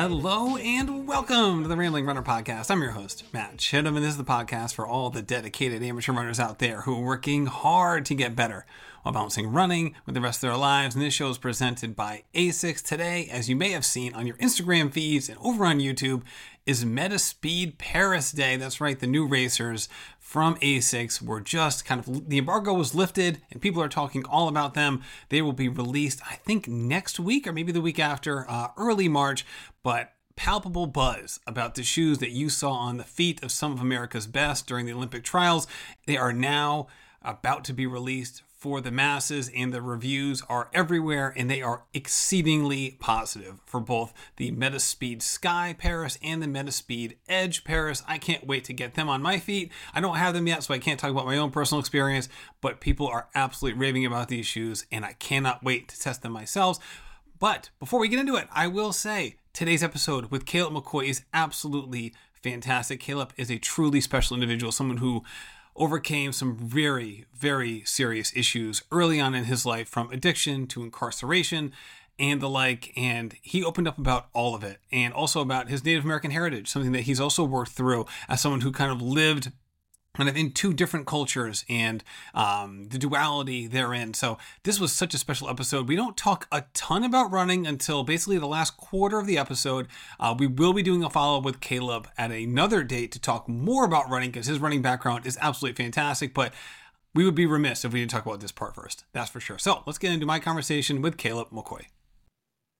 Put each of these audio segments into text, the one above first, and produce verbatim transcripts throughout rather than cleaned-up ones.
Hello and welcome to the Rambling Runner Podcast. I'm your host, Matt Chittum, and this is the podcast for all the dedicated amateur runners out there who are working hard to get better while balancing running with the rest of their lives. And this show is presented by A SICS. Today, as you may have seen on your Instagram feeds and over on YouTube, is Metaspeed Paris Day. That's right, the new racers from A SICS were just kind of, the embargo was lifted and people are talking all about them. They will be released, I think, next week or maybe the week after, uh, early March, but palpable buzz about the shoes that you saw on the feet of some of America's best during the Olympic trials. They are now about to be released for the masses, and the reviews are everywhere, and they are exceedingly positive for both the Metaspeed Sky Paris and the Metaspeed Edge Paris. I can't wait to get them on my feet. I don't have them yet, so I can't talk about my own personal experience, but people are absolutely raving about these shoes, and I cannot wait to test them myself. But before we get into it, I will say today's episode with Kallup McCoy is absolutely fantastic. Kallup is a truly special individual, someone who overcame some very, very serious issues early on in his life, from addiction to incarceration and the like. And he opened up about all of it, and also about his Native American heritage, something that he's also worked through as someone who kind of lived kind of in two different cultures and um, the duality therein. So this was such a special episode. We don't talk a ton about running until basically the last quarter of the episode. Uh, we will be doing a follow-up with Kallup at another date to talk more about running, because his running background is absolutely fantastic, but we would be remiss if we didn't talk about this part first. That's for sure. So let's get into my conversation with Kallup McCoy.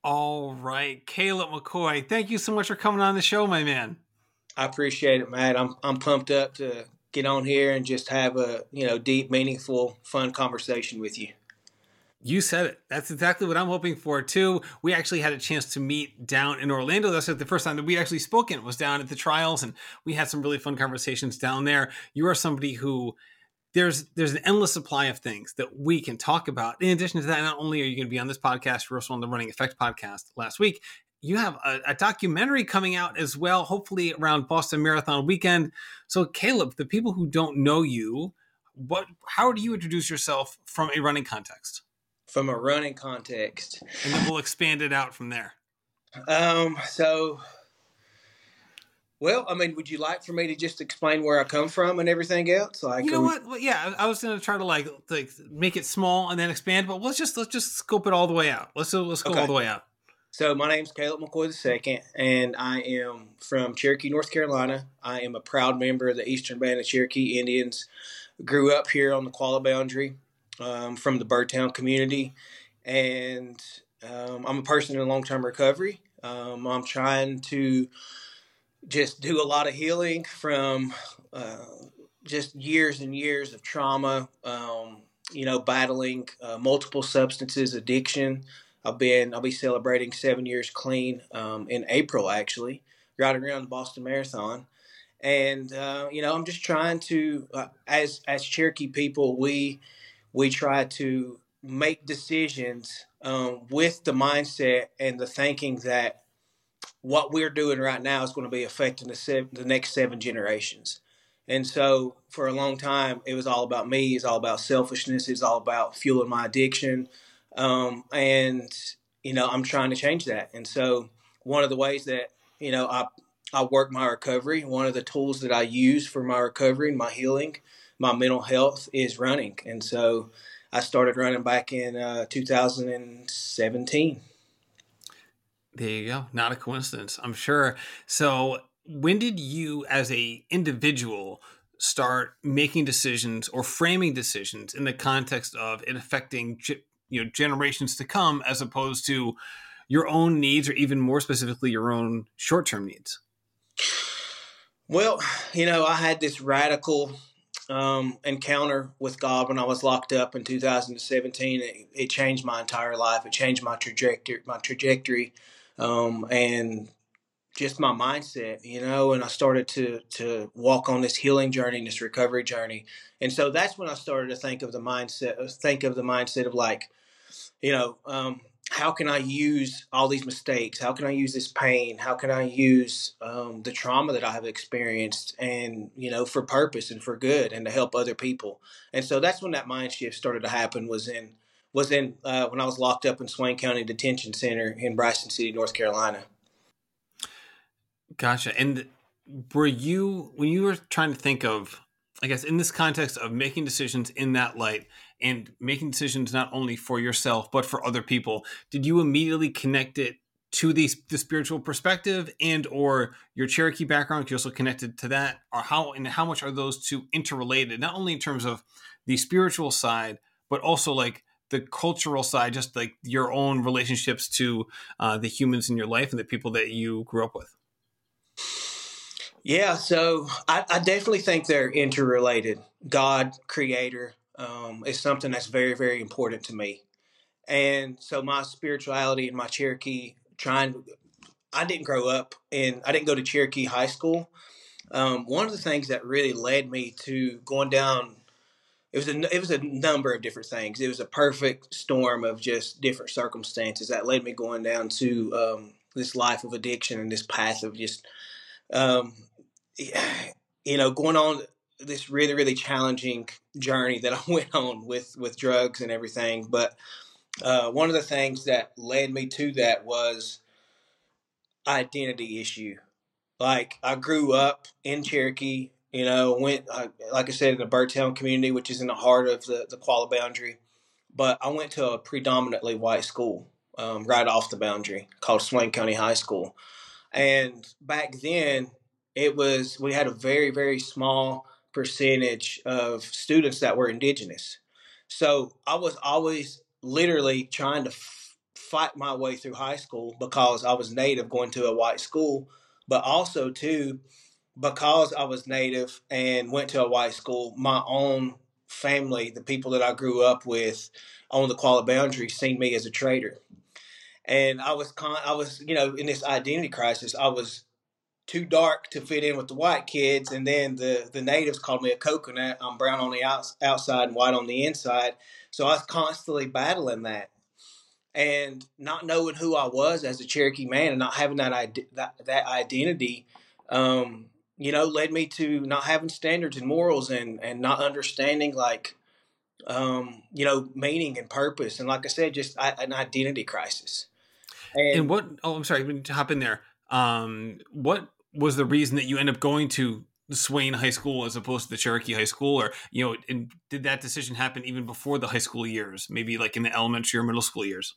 All right, Kallup McCoy, thank you so much for coming on the show, my man. I appreciate it, Matt. I'm I'm pumped up to get on here and just have a, you know, deep, meaningful, fun conversation with you. You said it. That's exactly what I'm hoping for too. We actually had a chance to meet down in Orlando. That's the first time that we actually spoken was down at the trials, and we had some really fun conversations down there. You are somebody who there's, there's an endless supply of things that we can talk about. In addition to that, not only are you going to be on this podcast, you were also on the Running Effects podcast last week. You have a, a documentary coming out as well, hopefully around Boston Marathon weekend. So Kallup, the people who don't know you, what, how do you introduce yourself from a running context? From a running context. And then we'll expand it out from there. Um, so, well, I mean, would you like for me to just explain where I come from and everything else? Like, you know um, what? Well, yeah, I was going to try to like, like make it small and then expand, but let's just, let's just scope it all the way out. Let's, let's go okay. all the way out. So my name's Kallup McCoy the second, and I am from Cherokee, North Carolina. I am a proud member of the Eastern Band of Cherokee Indians. Grew up here on the Qualla Boundary, um, from the Birdtown community, and um, I'm a person in long-term recovery. Um, I'm trying to just do a lot of healing from uh, just years and years of trauma, um, you know, battling uh, multiple substances, addiction. I've been, I'll be celebrating seven years clean um, in April, actually, right around the Boston Marathon. And, uh, you know, I'm just trying to, uh, as as Cherokee people, we we try to make decisions um, with the mindset and the thinking that what we're doing right now is going to be affecting the, seven, the next seven generations. And so for a long time, it was all about me. It's all about selfishness. It's all about fueling my addiction. Um, and, you know, I'm trying to change that. And so one of the ways that, you know, I, I work my recovery, one of the tools that I use for my recovery, my healing, my mental health is running. And so I started running back in uh, two thousand seventeen. There you go. Not a coincidence, I'm sure. So when did you as a individual start making decisions or framing decisions in the context of it affecting j- you know, generations to come, as opposed to your own needs, or even more specifically, your own short-term needs? Well, you know, I had this radical um, encounter with God when I was locked up in two thousand seventeen. It, it changed my entire life. It changed my trajectory, my trajectory, um, and just my mindset, you know, and I started to, to walk on this healing journey, this recovery journey. And so that's when I started to think of the mindset, think of the mindset of like, you know, um, how can I use all these mistakes? How can I use this pain? How can I use um, the trauma that I have experienced and, you know, for purpose and for good and to help other people? And so that's when that mind shift started to happen was in, was in uh, when I was locked up in Swain County Detention Center in Bryson City, North Carolina. Gotcha. And were you, when you were trying to think of, I guess, in this context of making decisions in that light and making decisions not only for yourself, but for other people, did you immediately connect it to the, the spiritual perspective and or your Cherokee background? You also connected to that, or how, and how much are those two interrelated, not only in terms of the spiritual side, but also like the cultural side, just like your own relationships to uh, the humans in your life and the people that you grew up with? Yeah, so I, I definitely think they're interrelated. God, Creator, um, is something that's very, very important to me. And so my spirituality and my Cherokee trying, I didn't grow up and I didn't go to Cherokee High School. Um, one of the things that really led me to going down, it was a, it was a number of different things. It was a perfect storm of just different circumstances that led me going down to um, this life of addiction and this path of just, um, you know, going on this really, really challenging journey that I went on with, with drugs and everything. But uh, one of the things that led me to that was identity issue. Like, I grew up in Cherokee, you know, went, I, like I said, in the Birdtown community, which is in the heart of the, the Qualla Boundary. But I went to a predominantly white school um, right off the boundary called Swain County High School. And back then, it was, we had a very, very small percentage of students that were indigenous. So I was always literally trying to f- fight my way through high school because I was native going to a white school, but also too, because I was native and went to a white school, my own family, the people that I grew up with on the Qualla Boundary, seen me as a traitor. And I was, con- I was, you know, in this identity crisis. I was too dark to fit in with the white kids, and then the, the natives called me a coconut. I'm brown on the out- outside and white on the inside. So I was constantly battling that, and not knowing who I was as a Cherokee man, and not having that ide- that, that identity, um, you know, led me to not having standards and morals, and and not understanding like, um, you know, meaning and purpose, and like I said, just I- an identity crisis. And, and what? Oh, I'm sorry. I'm going to hop in there. Um, what was the reason that you ended up going to Swain High School as opposed to the Cherokee High School? Or, you know, and did that decision happen even before the high school years, maybe like in the elementary or middle school years?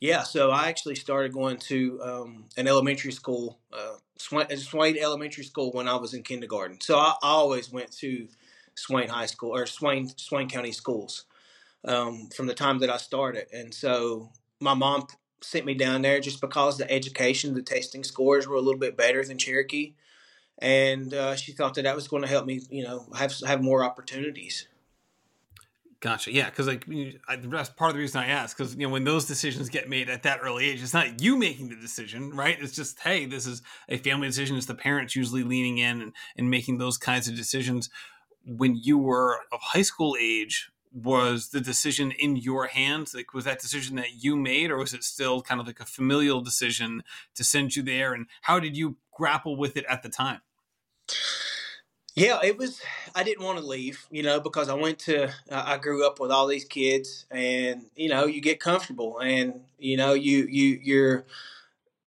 Yeah. So I actually started going to um, an elementary school, uh, Swain, Swain Elementary School, when I was in kindergarten. So I always went to Swain High School or Swain, Swain County Schools um, from the time that I started. And so my mom sent me down there just because the education, the testing scores were a little bit better than Cherokee. And uh, she thought that that was going to help me, you know, have have more opportunities. Gotcha. Yeah. Because like I, that's part of the reason I asked, because, you know, when those decisions get made at that early age, it's not you making the decision, right? It's just, hey, this is a family decision. It's the parents usually leaning in and, and making those kinds of decisions. When you were of high school age, was the decision in your hands? Like, was that decision that you made, or was it still kind of like a familial decision to send you there? And how did you grapple with it at the time? Yeah, it was, I didn't want to leave, you know, because I went to, uh, I grew up with all these kids, and, you know, you get comfortable, and, you know, you, you, you're,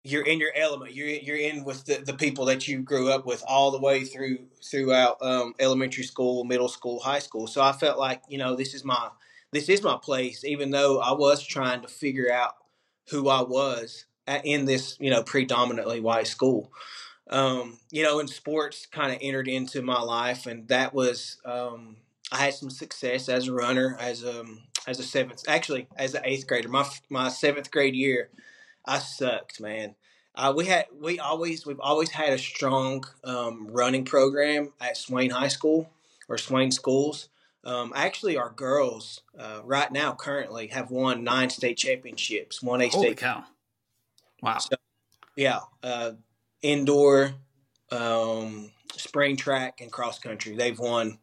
you're in your element. You're, you're in with the, the people that you grew up with all the way through throughout um, elementary school, middle school, high school. So I felt like, you know, this is my this is my place, even though I was trying to figure out who I was at, in this, you know, predominantly white school. Um, you know, and sports kind of entered into my life, and that was um, I had some success as a runner, as a as a seventh, actually as an eighth grader. My my seventh grade year, I sucked, man. Uh, we had, we always, we've always had a strong um, running program at Swain High School or Swain Schools. Um, actually, our girls uh, right now currently have won nine state championships. One A state. Holy cow! Wow. So, yeah, uh, indoor, um, spring track, and cross country. They've won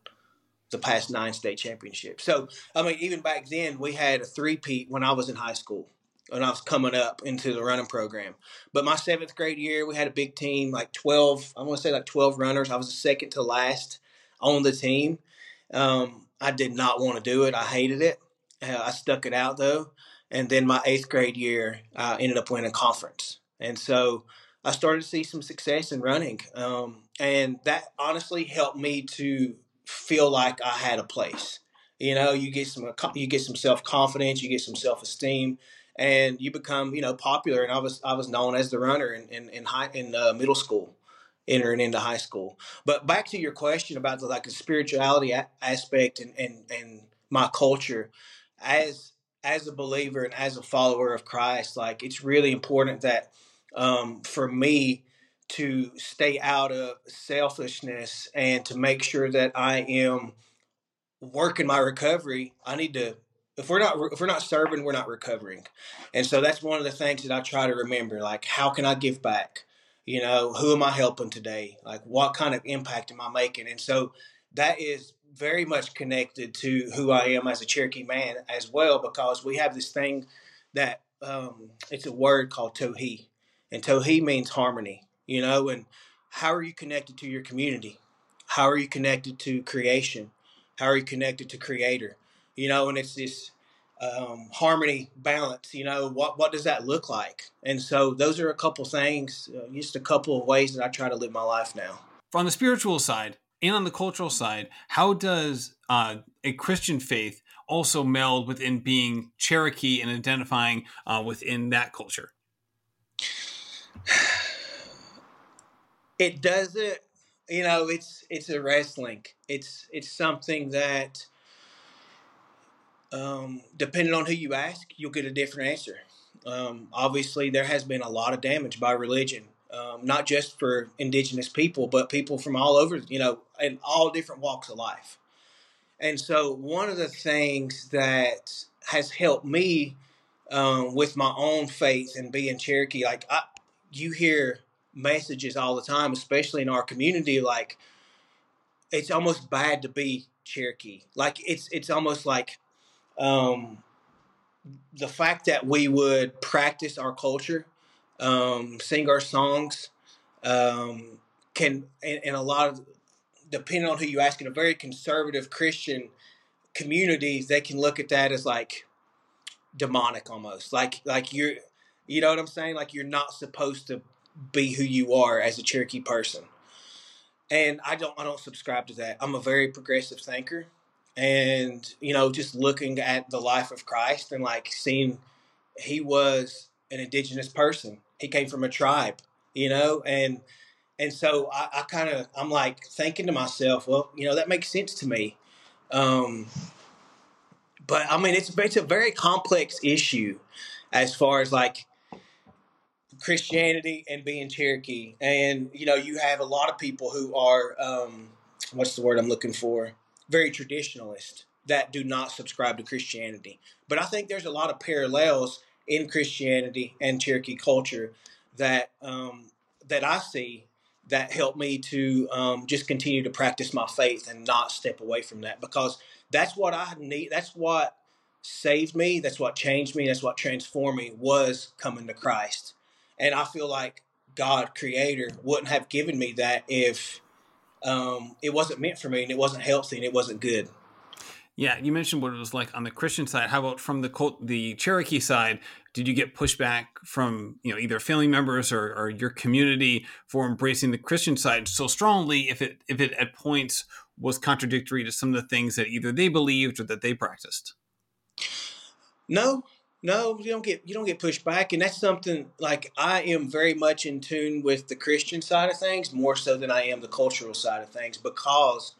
the past nine state championships. So, I mean, even back then, we had a three-peat when I was in high school. When I was coming up into the running program. But my seventh grade year, we had a big team, like twelve, I want to say like twelve runners. I was the second to last on the team. Um, I did not want to do it. I hated it. Uh, I stuck it out though. And then my eighth grade year, I uh, ended up winning conference. And so I started to see some success in running. Um, and that honestly helped me to feel like I had a place. You know, you get some, you get some self-confidence, you get some self-esteem, and you become, you know, popular. And I was, I was known as the runner in, in, in high, in uh, middle school, entering into high school. But back to your question about the, like the spirituality a- aspect and, and, and my culture as, as a believer and as a follower of Christ, like it's really important that, um, for me to stay out of selfishness and to make sure that I am working my recovery. I need to, if we're not, if we're not serving, we're not recovering. And so that's one of the things that I try to remember, like, how can I give back? You know, who am I helping today? Like, what kind of impact am I making? And so that is very much connected to who I am as a Cherokee man as well, because we have this thing that, um, it's a word called Tohi, and Tohi means harmony, you know, and how are you connected to your community? How are you connected to creation? How are you connected to creator? You know, and it's this um, harmony, balance, you know, what, what does that look like? And so those are a couple things, uh, just a couple of ways that I try to live my life now. On the spiritual side and on the cultural side, how does uh, a Christian faith also meld within being Cherokee and identifying uh, within that culture? It doesn't, you know, it's, it's a wrestling. It's, it's something that, um, depending on who you ask, you'll get a different answer. Um, obviously there has been a lot of damage by religion, um, not just for indigenous people, but people from all over, you know, in all different walks of life. And so one of the things that has helped me, um, with my own faith and being Cherokee, like I, you hear messages all the time, especially in our community, like it's almost bad to be Cherokee. Like it's, it's almost like, um, the fact that we would practice our culture, um, sing our songs, um, can, and, and a lot of, depending on who you ask, in a very conservative Christian community, they can look at that as like demonic almost. Like, like you're, you know what I'm saying? Like you're not supposed to be who you are as a Cherokee person. And I don't, I don't subscribe to that. I'm a very progressive thinker, and, you know, just looking at the life of Christ and like seeing he was an indigenous person. He came from a tribe, you know? And, and so I, I kind of, I'm like thinking to myself, well, you know, that makes sense to me. Um, but I mean, it's, it's a very complex issue as far as like Christianity and being Cherokee. And, you know, you have a lot of people who are, um, what's the word I'm looking for? Very traditionalist that do not subscribe to Christianity. But I think there's a lot of parallels in Christianity and Cherokee culture that, um, that I see that help me to, um, just continue to practice my faith and not step away from that, because that's what I need. That's what saved me. That's what changed me. That's what transformed me, was coming to Christ. And I feel like God, creator, wouldn't have given me that if, um, it wasn't meant for me and it wasn't healthy and it wasn't good. Yeah. You mentioned what it was like on the Christian side. How about from the cult, the Cherokee side? Did you get pushback from, you know, either family members or, or your community for embracing the Christian side so strongly, if it, if it at points was contradictory to some of the things that either they believed or that they practiced? No, no, you don't get, you don't get pushed back. And that's something like I am very much in tune with the Christian side of things more so than I am the cultural side of things, because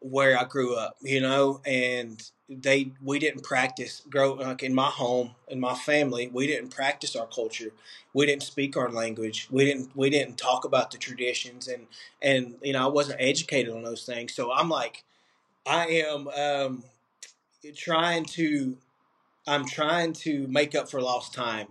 where I grew up, you know, and they, we didn't practice grow like in my home, in my family, we didn't practice our culture. We didn't speak our language. We didn't, we didn't talk about the traditions, and, and, you know, I wasn't educated on those things. So I'm like, I am, um, trying to, I'm trying to make up for lost time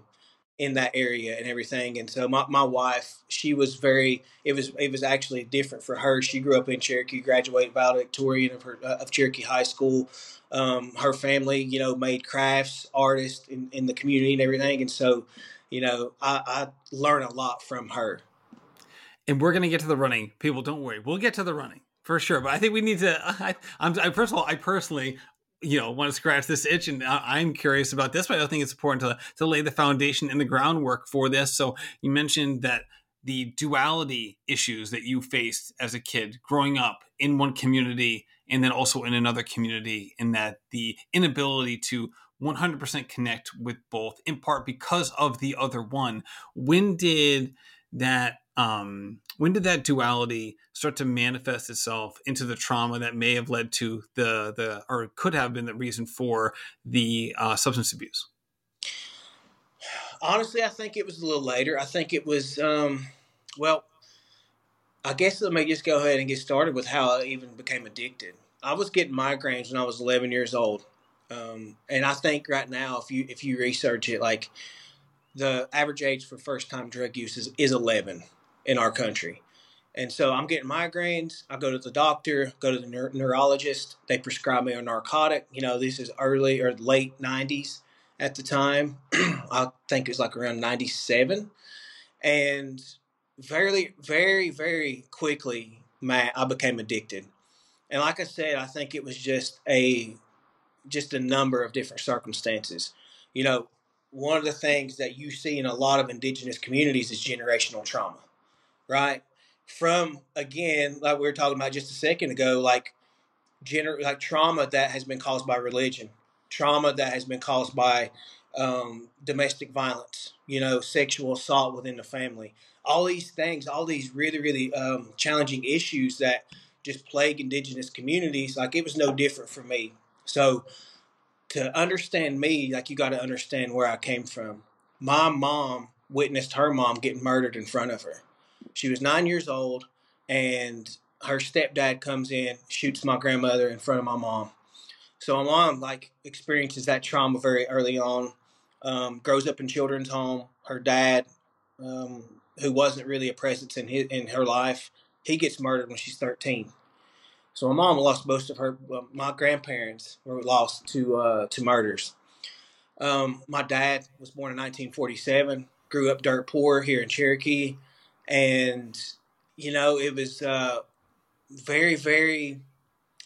in that area and everything. And so my, my wife, she was very, it was, it was actually different for her. She grew up in Cherokee, graduated valedictorian of her, uh, of Cherokee High School. Um, her family, you know, made crafts, artists in, in the community and everything. And so, you know, I, I learned a lot from her. And we're going to get to the running. People, don't worry. We'll get to the running for sure. But I think we need to, I, I'm, I, first of all, I personally, you know, want to scratch this itch, and I'm curious about this, but I think it's important to to lay the foundation and the groundwork for this. So you mentioned that the duality issues that you faced as a kid growing up in one community and then also in another community, and that the inability to one hundred percent connect with both, in part because of the other one. When did that um, when did that duality start to manifest itself into the trauma that may have led to the the or could have been the reason for the uh, substance abuse? Honestly, I think it was a little later. I think it was, um, well, I guess let me just go ahead and get started with how I even became addicted. I was getting migraines when I was eleven years old. Um, and I think right now, if you if you research it, like the average age for first-time drug use is, is eleven in our country. And so I'm getting migraines. I go to the doctor, go to the neuro- neurologist. They prescribe me a narcotic. You know, this is early or late nineties at the time. I think it was like around ninety-seven. And very, very, very quickly, my, I became addicted. And like I said, I think it was just a... just a number of different circumstances. You know, one of the things that you see in a lot of indigenous communities is generational trauma, right? From, again, like we were talking about just a second ago, like gener- like trauma that has been caused by religion, trauma that has been caused by um, domestic violence, you know, sexual assault within the family, all these things, all these really, really um, challenging issues that just plague indigenous communities. Like it was no different for me. So to understand me, like you got to understand where I came from. My mom witnessed her mom get murdered in front of her. She was nine years old, and her stepdad comes in, shoots my grandmother in front of my mom. So my mom like experiences that trauma very early on, um, grows up in children's home. Her dad, um, who wasn't really a presence in his, in her life, he gets murdered when she's thirteen. So my mom lost most of her, my grandparents were lost to uh, to murders. Um, my dad was born in nineteen forty-seven, grew up dirt poor here in Cherokee. And, you know, it was uh, very, very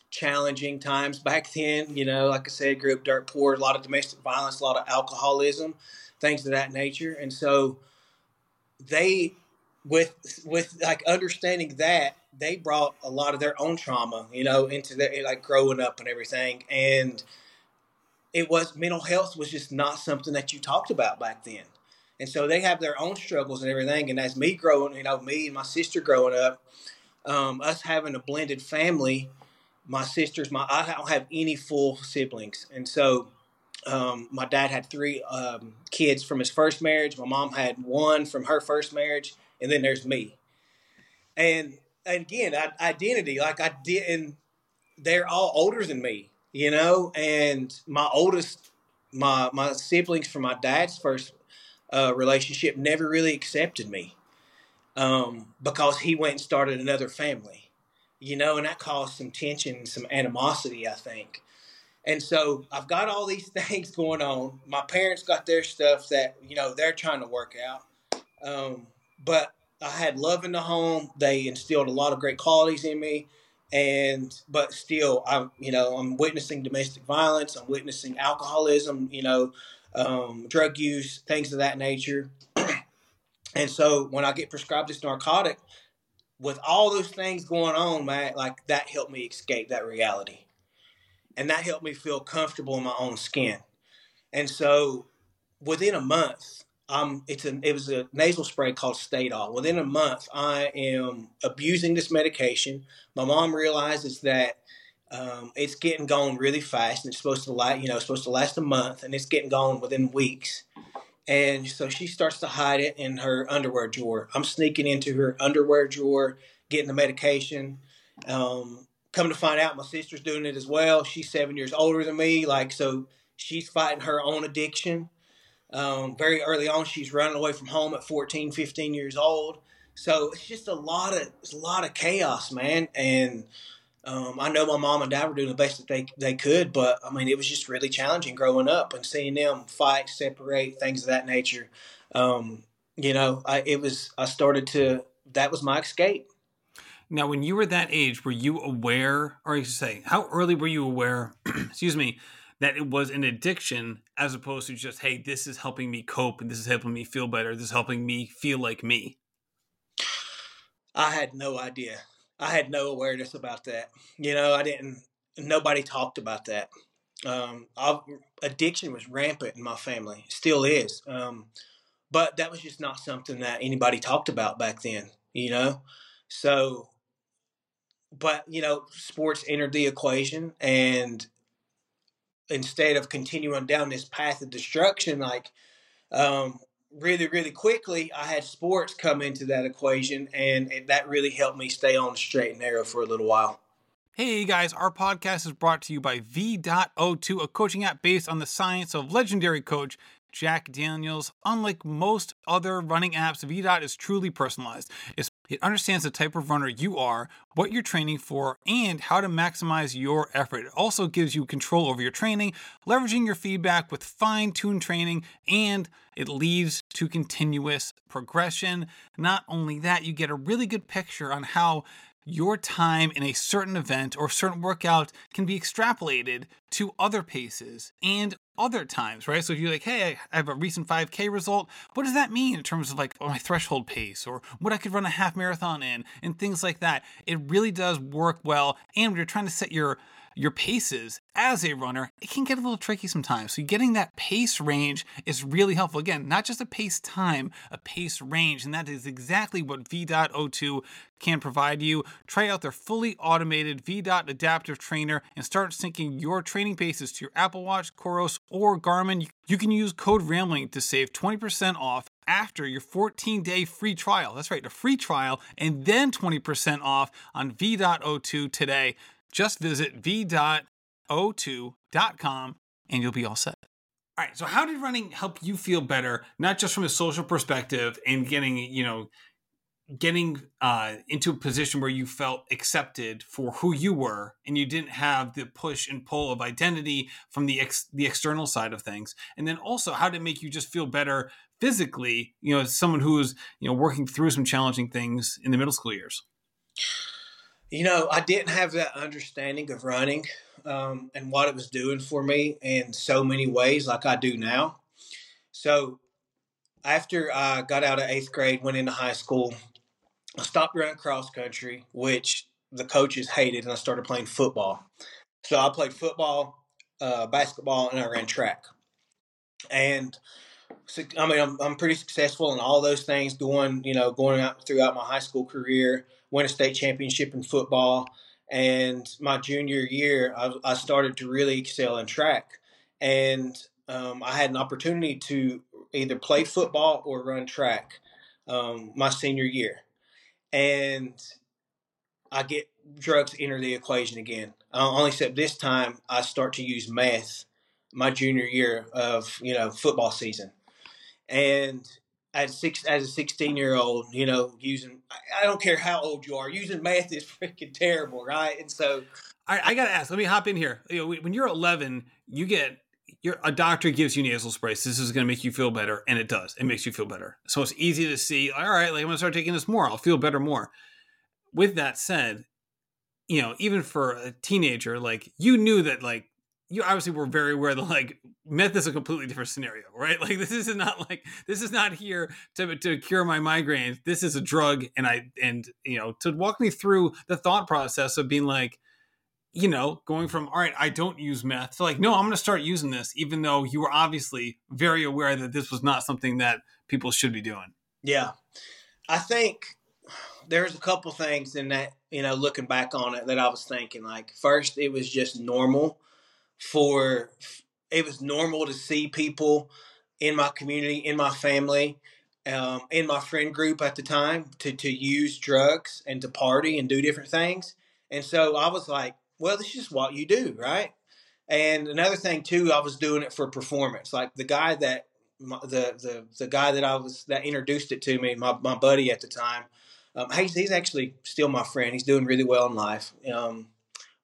challenging times back then. You know, like I said, grew up dirt poor, a lot of domestic violence, a lot of alcoholism, things of that nature. And so they, with with like understanding that, they brought a lot of their own trauma, you know, into their, like growing up and everything. And it was, mental health was just not something that you talked about back then. And so they have their own struggles and everything. And as me growing, you know, me and my sister growing up, um, us having a blended family, my sisters, my, I don't have any full siblings. And so um, my dad had three um, kids from his first marriage. My mom had one from her first marriage. And then there's me. And, And again, identity, like I didn't, they're all older than me, you know, and my oldest, my my siblings from my dad's first uh, relationship never really accepted me um, because he went and started another family, you know, and that caused some tension, some animosity, I think. And so I've got all these things going on. My parents got their stuff that, you know, they're trying to work out, um, but I had love in the home. They instilled a lot of great qualities in me, and but still, I'm you know I'm witnessing domestic violence. I'm witnessing alcoholism, you know, um, drug use, things of that nature. And so, when I get prescribed this narcotic, with all those things going on, man, like that helped me escape that reality, and that helped me feel comfortable in my own skin. And so, within a month. Um, it's a, it was a nasal spray called Stadol. Within a month, I am abusing this medication. My mom realizes that um, it's getting gone really fast, and it's supposed to last, you know, it's supposed to last a month, and it's getting gone within weeks. And so she starts to hide it in her underwear drawer. I'm sneaking into her underwear drawer, getting the medication. Um, come to find out, my sister's doing it as well. She's seven years older than me, like so she's fighting her own addiction. Um, very early on, she's running away from home at fourteen, fifteen years old. So it's just a lot of, it's a lot of chaos, man. And, um, I know my mom and dad were doing the best that they, they could, but I mean, it was just really challenging growing up and seeing them fight, separate, things of that nature. Um, you know, I, it was, I started to, that was my escape. Now, when you were that age, were you aware, or you should say, how early were you aware, excuse me, that it was an addiction as opposed to just, hey, this is helping me cope and this is helping me feel better. This is helping me feel like me. I had no idea. I had no awareness about that. You know, I didn't, nobody talked about that. Um, I, addiction was rampant in my family, still is. Um, but that was just not something that anybody talked about back then, you know? So, but, you know, sports entered the equation, and instead of continuing down this path of destruction, like, um, really, really quickly, I had sports come into that equation, and that really helped me stay on the straight and narrow for a little while. Hey guys, our podcast is brought to you by V O two, a coaching app based on the science of legendary coach Jack Daniels. Unlike most other running apps, V O two is truly personalized. It understands the type of runner you are, what you're training for, and how to maximize your effort. It also gives you control over your training, leveraging your feedback with fine-tuned training, and it leads to continuous progression. Not only that, you get a really good picture on how your time in a certain event or certain workout can be extrapolated to other paces and other times, right? So if you're like, hey, I have a recent five K result, what does that mean in terms of like my threshold pace or what I could run a half marathon in and things like that? It really does work well. And when you're trying to set your your paces as a runner, it can get a little tricky sometimes. So getting that pace range is really helpful. Again, not just a pace time, a pace range. And that is exactly what V O two can provide you. Try out their fully automated V O two adaptive trainer and start syncing your training paces to your Apple Watch, Coros, or Garmin. You can use code RAMBLING to save twenty percent off after your fourteen-day free trial. That's right, a free trial, and then twenty percent off on V O two today. Just visit V O two dot com and you'll be all set. All right, so how did running help you feel better, not just from a social perspective and getting, you know, getting uh, into a position where you felt accepted for who you were and you didn't have the push and pull of identity from the ex- the external side of things? And then also how to make you just feel better physically, you know, as someone who is, you know, working through some challenging things in the middle school years? You know, I didn't have that understanding of running um, and what it was doing for me in so many ways like I do now. So after I got out of eighth grade, went into high school, I stopped running cross country, which the coaches hated, and I started playing football. So I played football, uh, basketball, and I ran track. And I mean, I'm, I'm pretty successful in all those things, going, you know, going out throughout my high school career. Won a state championship in football, and my junior year, I, I started to really excel in track. And um, I had an opportunity to either play football or run track um, my senior year. And I get drugs enter the equation again. Uh, only except this time, I start to use meth my junior year of, you know, football season. And At six, as a sixteen-year-old, you know, using – I don't care how old you are. Using math is freaking terrible, right? And so – I, I got to ask. Let me hop in here. You know, when you're eleven, you get – a doctor gives you nasal sprays. This is going to make you feel better, and it does. It makes you feel better. So it's easy to see, all right, like I'm going to start taking this more. I'll feel better more. With that said, you know, even for a teenager, like you knew that like – you obviously were very aware that like meth is a completely different scenario, right? Like this is not like, this is not here to to cure my migraines. This is a drug. And I, and you know, to walk me through the thought process of being like, you know, going from, all right, I don't use meth to like, no, I'm going to start using this, even though you were obviously very aware that this was not something that people should be doing. Yeah. I think there's a couple things in that, you know, looking back on it that I was thinking like, first, it was just normal. For it was normal to see people in my community, in my family, um, in my friend group at the time to, to use drugs and to party and do different things. And so I was like, well, this is just what you do, right? And another thing too, I was doing it for performance. Like the guy that the the the guy that I was that introduced it to me, my my buddy at the time, um, he's he's actually still my friend. He's doing really well in life. Um,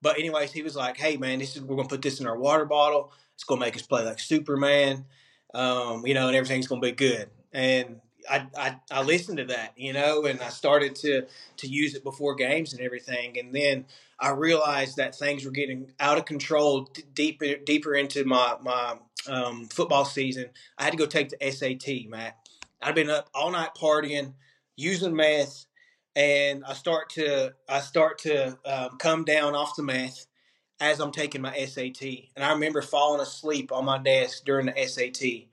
But anyways, he was like, hey, man, this is, we're going to put this in our water bottle. It's going to make us play like Superman, um, you know, and everything's going to be good. And I, I I listened to that, you know, and I started to to use it before games and everything. And then I realized that things were getting out of control d- deeper deeper into my, my um, football season. I had to go take the S A T, Matt. I'd been up all night partying, using meth, and I start to I start to um, come down off the math as I'm taking my S A T. And I remember falling asleep on my desk during the S A T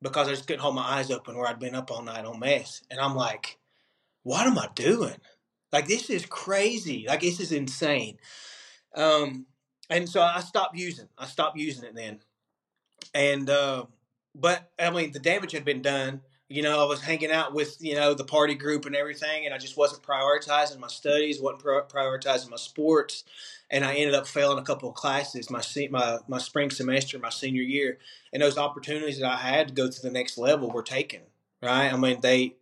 because I just couldn't hold my eyes open where I'd been up all night on math. And I'm like, what am I doing? Like, this is crazy. Like, this is insane. Um, and so I stopped using, I stopped using it then. And, uh, but I mean, the damage had been done. You know, I was hanging out with, you know, the party group and everything, and I just wasn't prioritizing my studies, wasn't pro- prioritizing my sports, and I ended up failing a couple of classes my, se- my my spring semester, my senior year, and those opportunities that I had to go to the next level were taken, right? I mean, they,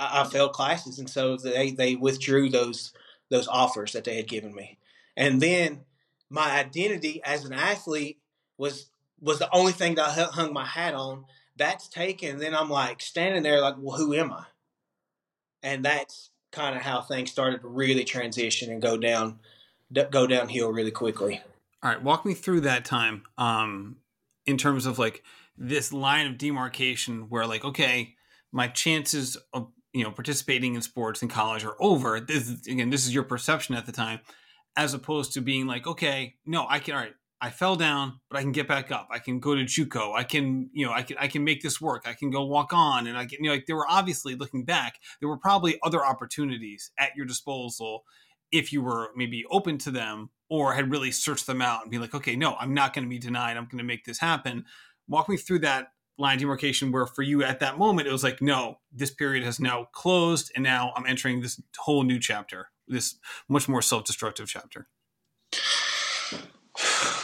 I, I failed classes, and so they, they withdrew those those offers that they had given me. And then my identity as an athlete was was the only thing that I hung my hat on. That's taken. Then I'm like standing there like, well, who am I? And that's kind of how things started to really transition and go down, go downhill really quickly. All right. Walk me through that time um, in terms of like this line of demarcation where like, okay, my chances of, you know, participating in sports in college are over. This is, again, this is your perception at the time, as opposed to being like, okay, no, I can, all right. I fell down, but I can get back up. I can go to JUCO. I can, you know, I can, I can make this work. I can go walk on. And I can, you know, like there were obviously looking back, there were probably other opportunities at your disposal if you were maybe open to them or had really searched them out and be like, okay, no, I'm not going to be denied. I'm going to make this happen. Walk me through that line demarcation where for you at that moment, it was like, no, this period has now closed. And now I'm entering this whole new chapter, this much more self-destructive chapter.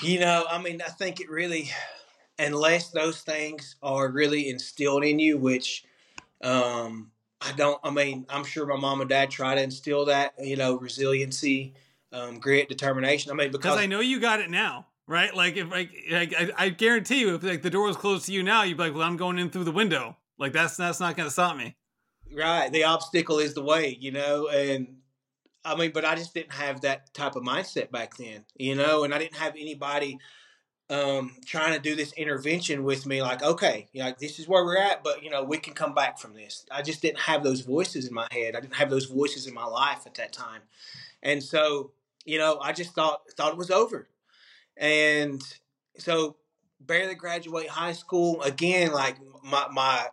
You know, I mean, I think it really, unless those things are really instilled in you, which um, I don't, I mean, I'm sure my mom and dad try to instill that, you know, resiliency, um, grit, determination. I mean, because I know you got it now, right? Like, if like, I, I guarantee you, if like the door was closed to you now, you'd be like, well, I'm going in through the window. Like, that's, that's not going to stop me. Right. The obstacle is the way, you know, and I mean, but I just didn't have that type of mindset back then, you know, and I didn't have anybody um, trying to do this intervention with me like, okay, you know, like, this is where we're at, but, you know, we can come back from this. I just didn't have those voices in my head. I didn't have those voices in my life at that time. And so, you know, I just thought thought it was over. And so barely graduate high school. Again, like my my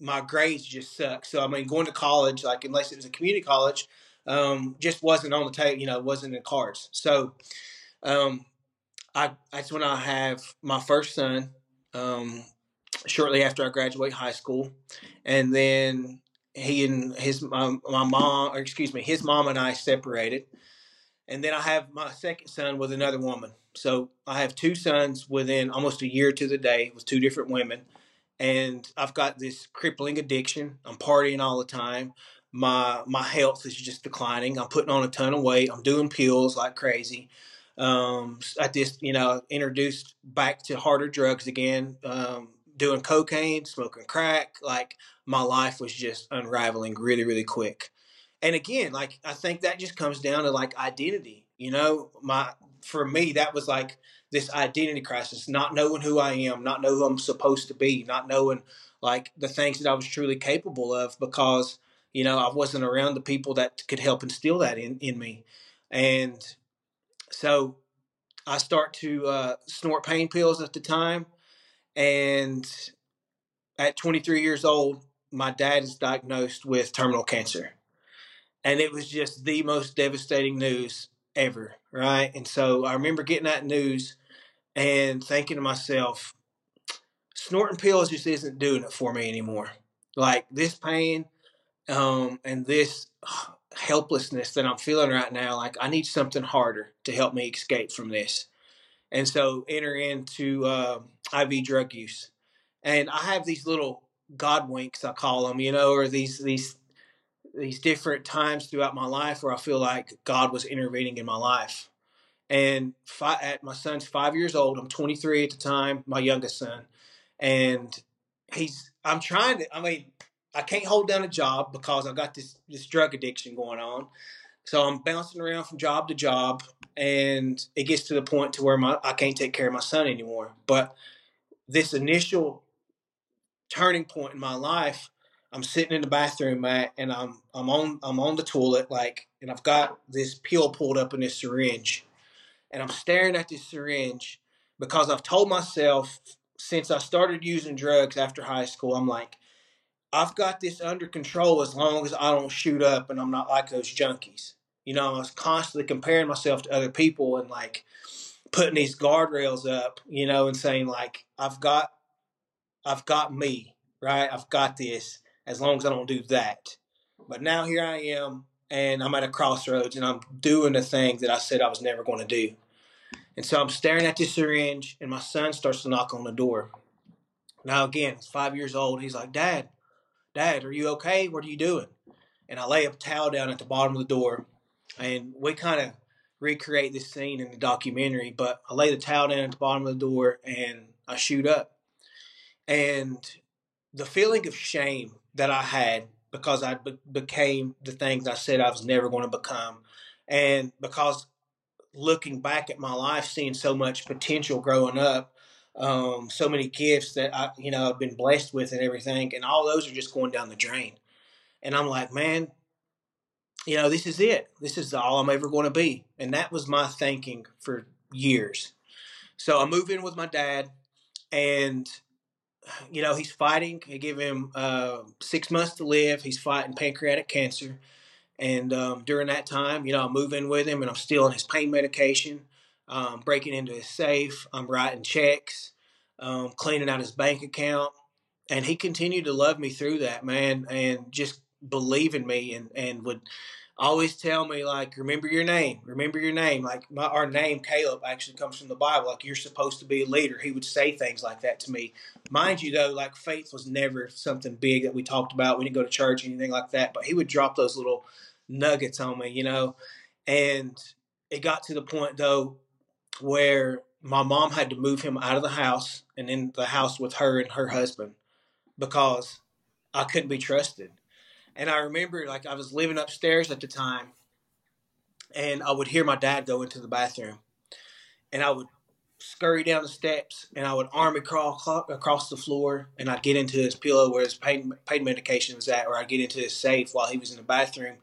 my grades just sucked. So, I mean, going to college, like unless it was a community college, Um, just wasn't on the table, you know, wasn't in cards. So, um, I, that's when I have my first son, um, shortly after I graduate high school. And then he and his, my, my mom, or excuse me, his mom and I separated. And then I have my second son with another woman. So I have two sons within almost a year to the day with two different women. And I've got this crippling addiction. I'm partying all the time. My my health is just declining. I'm putting on a ton of weight. I'm doing pills like crazy. Um, I just, you know, introduced back to harder drugs again, um, doing cocaine, smoking crack. Like my life was just unraveling really, really quick. And again, like I think that just comes down to like identity. You know, my for me, that was like this identity crisis, not knowing who I am, not knowing who I'm supposed to be, not knowing like the things that I was truly capable of because you know, I wasn't around the people that could help instill that in, in me. And so I start to uh, snort pain pills at the time. And at twenty-three years old, my dad is diagnosed with terminal cancer. And it was just the most devastating news ever, right? And so I remember getting that news and thinking to myself, snorting pills just isn't doing it for me anymore. Like this pain... Um, and this helplessness that I'm feeling right now, like I need something harder to help me escape from this. And so enter into uh, I V drug use. And I have these little God winks, I call them, you know, or these these these different times throughout my life where I feel like God was intervening in my life. And fi- at my son's five years old, I'm twenty-three at the time, my youngest son. And he's, I'm trying to, I mean, I can't hold down a job because I've got this, this drug addiction going on. So I'm bouncing around from job to job, and it gets to the point to where my I can't take care of my son anymore. But this initial turning point in my life, I'm sitting in the bathroom, Matt, and I'm I'm on I'm on the toilet, like, and I've got this pill pulled up in this syringe, and I'm staring at this syringe because I've told myself since I started using drugs after high school, I'm like, I've got this under control as long as I don't shoot up and I'm not like those junkies. You know, I was constantly comparing myself to other people and like putting these guardrails up, you know, and saying like, I've got, I've got me, right? I've got this as long as I don't do that. But now here I am, and I'm at a crossroads, and I'm doing the thing that I said I was never going to do. And so I'm staring at this syringe, and my son starts to knock on the door. Now, again, he's five years old. He's like, Dad, Dad, are you okay? What are you doing? And I lay a towel down at the bottom of the door, and we kind of recreate this scene in the documentary, but I lay the towel down at the bottom of the door, and I shoot up. And the feeling of shame that I had because I be- became the things I said I was never going to become, and because looking back at my life, seeing so much potential growing up, um, so many gifts that I, you know, I've been blessed with and everything, and all those are just going down the drain. And I'm like, man, you know, this is it. This is all I'm ever going to be. And that was my thinking for years. So I move in with my dad, and you know, he's fighting. They give him uh, six months to live. He's fighting pancreatic cancer. And um, during that time, you know, I move in with him, and I'm still on his pain medication, um, breaking into his safe. I'm writing checks, um, cleaning out his bank account. And he continued to love me through that, man, and just believe in me, and, and would always tell me, like, remember your name, remember your name. Like, my, our name, Kallup, actually comes from the Bible. Like, you're supposed to be a leader. He would say things like that to me. Mind you, though, like, faith was never something big that we talked about. We didn't go to church or anything like that, but he would drop those little nuggets on me, you know. And it got to the point, though, where my mom had to move him out of the house and in the house with her and her husband because I couldn't be trusted. And I remember, like, I was living upstairs at the time, and I would hear my dad go into the bathroom, and I would scurry down the steps, and I would army crawl across the floor, and I'd get into his pillow where his pain, pain medication was at, or I'd get into his safe while he was in the bathroom,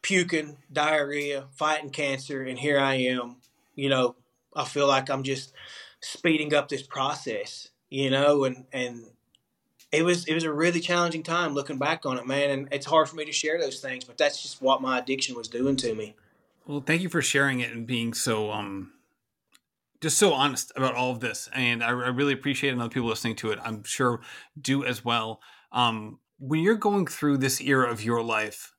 puking, diarrhea, fighting cancer, and here I am. You know, I feel like I'm just speeding up this process, you know, and, and It was it was a really challenging time looking back on it, man, and it's hard for me to share those things, but that's just what my addiction was doing to me. Well, thank you for sharing it and being so um, just so honest about all of this, and I, I really appreciate it, and other people listening to it, I'm sure, do as well. Um, when you're going through this era of your life,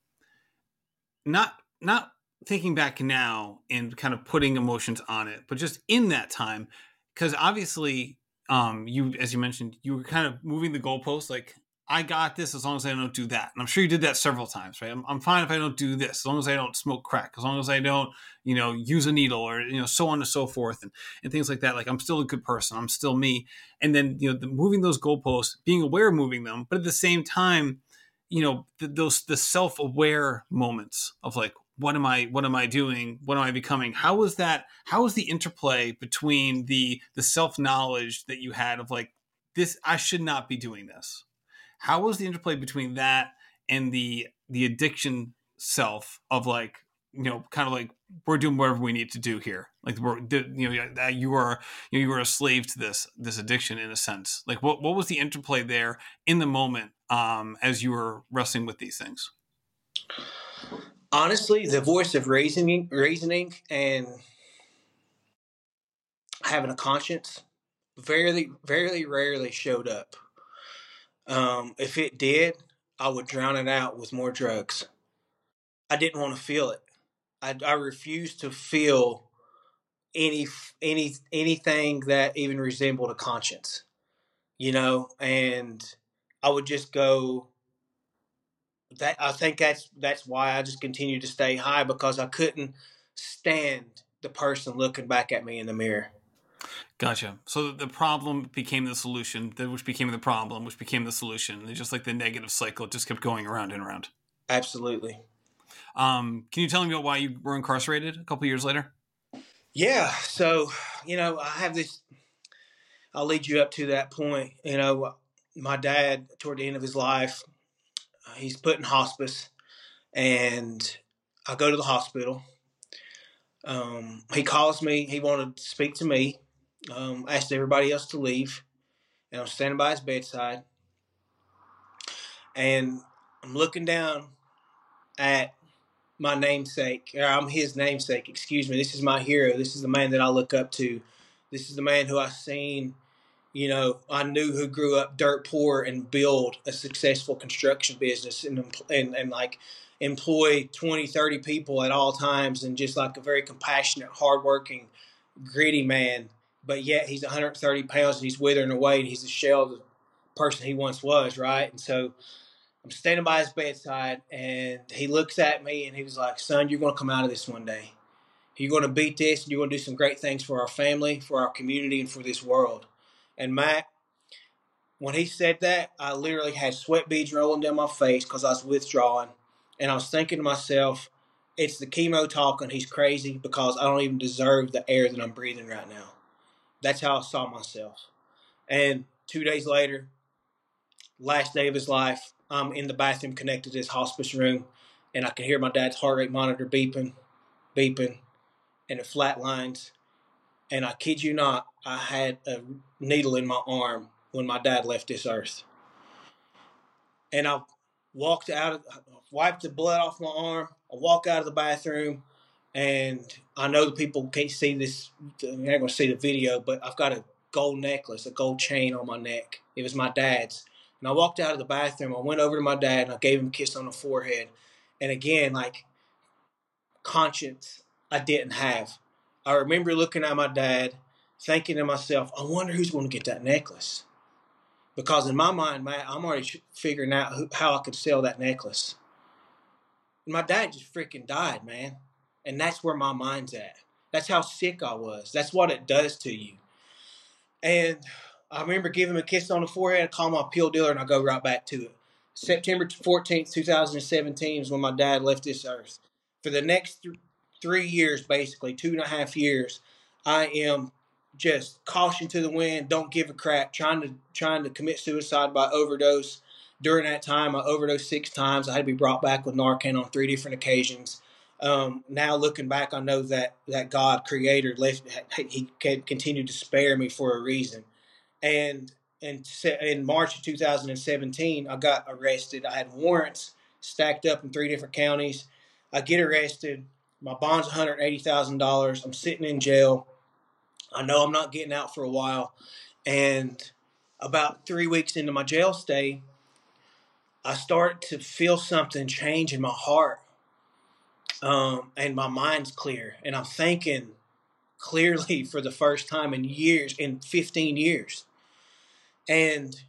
not not thinking back now and kind of putting emotions on it, but just in that time, because obviously, Um, you, as you mentioned, you were kind of moving the goalposts. Like, I got this as long as I don't do that. And I'm sure you did that several times, right? I'm, I'm fine if I don't do this, as long as I don't smoke crack, as long as I don't, you know, use a needle, or, you know, so on and so forth, and, and things like that. Like, I'm still a good person. I'm still me. And then, you know, the, moving those goalposts, being aware of moving them, but at the same time, you know, the, those, the self-aware moments of like, what am I, what am I doing? What am I becoming? How was that? How was the interplay between the, the self-knowledge that you had of like, this, I should not be doing this. How was the interplay between that and the, the addiction self of like, you know, kind of like, we're doing whatever we need to do here. Like, we're, you know, that you are, you know, you are a slave to this, this addiction in a sense. Like, what, what was the interplay there in the moment, um, as you were wrestling with these things? Honestly, the voice of reasoning, reasoning, and having a conscience very, very rarely showed up. Um, if it did, I would drown it out with more drugs. I didn't want to feel it. I, I refused to feel any, any, anything that even resembled a conscience, you know, and I would just go. That I think that's that's why I just continued to stay high, because I couldn't stand the person looking back at me in the mirror. Gotcha. So the problem became the solution, which became the problem, which became the solution. It's just like the negative cycle just kept going around and around. Absolutely. Um, can you tell me about why you were incarcerated a couple of years later? Yeah. So, you know, I have this, I'll lead you up to that point. You know, my dad, toward the end of his life, he's put in hospice, and I go to the hospital. Um, he calls me. He wanted to speak to me, um, asked everybody else to leave, and I'm standing by his bedside, and I'm looking down at my namesake, or I'm his namesake, excuse me. This is my hero. This is the man that I look up to. This is the man who I seen, you know, I knew who grew up dirt poor and build a successful construction business and, and, and like employ twenty, thirty people at all times, and just like a very compassionate, hardworking, gritty man. But yet he's one hundred thirty pounds and he's withering away and he's a shell of the person he once was, right? And so I'm standing by his bedside, and he looks at me, and he was like, son, you're going to come out of this one day. You're going to beat this, and you're going to do some great things for our family, for our community, and for this world. And Matt, when he said that, I literally had sweat beads rolling down my face because I was withdrawing. And I was thinking to myself, it's the chemo talking. He's crazy because I don't even deserve the air that I'm breathing right now. That's how I saw myself. And two days later, last day of his life, I'm in the bathroom connected to his hospice room, and I can hear my dad's heart rate monitor beeping, beeping, and it flatlines. And I kid you not, I had a needle in my arm when my dad left this earth. And I walked out, of, wiped the blood off my arm. I walk out of the bathroom, and I know the people can't see this. They're not going to see the video, but I've got a gold necklace, a gold chain on my neck. It was my dad's. And I walked out of the bathroom, I went over to my dad, and I gave him a kiss on the forehead. And again, like, conscience I didn't have. I remember looking at my dad, thinking to myself, I wonder who's going to get that necklace. Because in my mind, man, I'm already figuring out who, how I could sell that necklace. And my dad just freaking died, man. And that's where my mind's at. That's how sick I was. That's what it does to you. And I remember giving him a kiss on the forehead. I call my pill dealer, and I go right back to it. September fourteenth, two thousand seventeen is when my dad left this earth. For the next th- three years, basically, two and a half years, I am just caution to the wind, don't give a crap, trying to trying to commit suicide by overdose. During that time, I overdosed six times. I had to be brought back with Narcan on three different occasions. Um, now looking back, I know that, that God, Creator, left, he continued to spare me for a reason. And in, in March of two thousand seventeen, I got arrested. I had warrants stacked up in three different counties. I get arrested. My bond's one hundred eighty thousand dollars. I'm sitting in jail. I know I'm not getting out for a while. And about three weeks into my jail stay, I start to feel something change in my heart. Um, and my mind's clear. And I'm thinking clearly for the first time in years, in fifteen years. And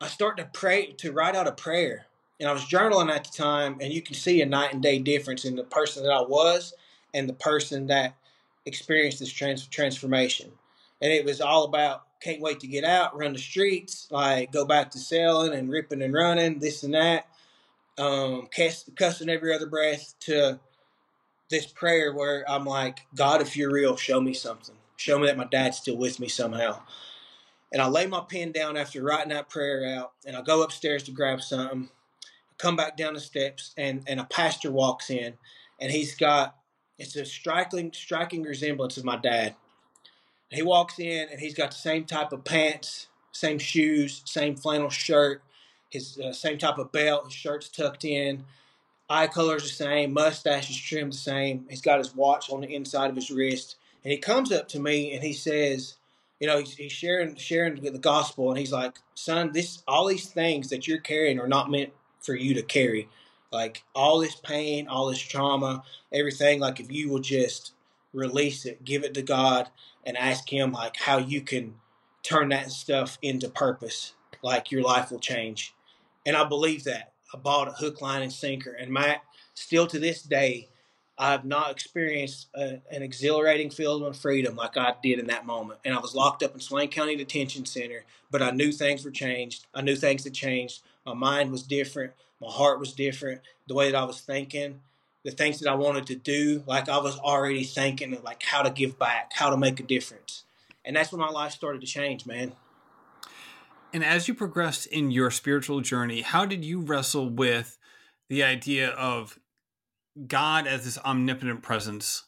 I start to pray, to write out a prayer. And I was journaling at the time, and you can see a night and day difference in the person that I was and the person that experienced this trans- transformation. And it was all about, can't wait to get out, run the streets, like go back to selling and ripping and running, this and that, um, cuss- cussing every other breath, to this prayer where I'm like, God, if you're real, show me something. Show me that my dad's still with me somehow. And I lay my pen down after writing that prayer out, and I go upstairs to grab something. I come back down the steps, and, and a pastor walks in, and he's got, it's a striking, striking resemblance of my dad. He walks in, and he's got the same type of pants, same shoes, same flannel shirt, his uh, same type of belt, his shirt's tucked in. Eye color's the same, mustache is trimmed the same. He's got his watch on the inside of his wrist. And he comes up to me, and he says, you know, he's, he's sharing sharing the gospel. And he's like, son, this all these things that you're carrying are not meant for you to carry. Like, all this pain, all this trauma, everything. Like, if you will just release it, give it to God, and ask him, like, how you can turn that stuff into purpose. Like, your life will change. And I believe that. I bought a hook, line, and sinker. And my, still to this day, I have not experienced a, an exhilarating feeling of freedom like I did in that moment. And I was locked up in Swain County Detention Center, but I knew things were changed. I knew things had changed. My mind was different. My heart was different. The way that I was thinking, the things that I wanted to do, like I was already thinking of like how to give back, how to make a difference. And that's when my life started to change, man. And as you progressed in your spiritual journey, how did you wrestle with the idea of God as this omnipotent presence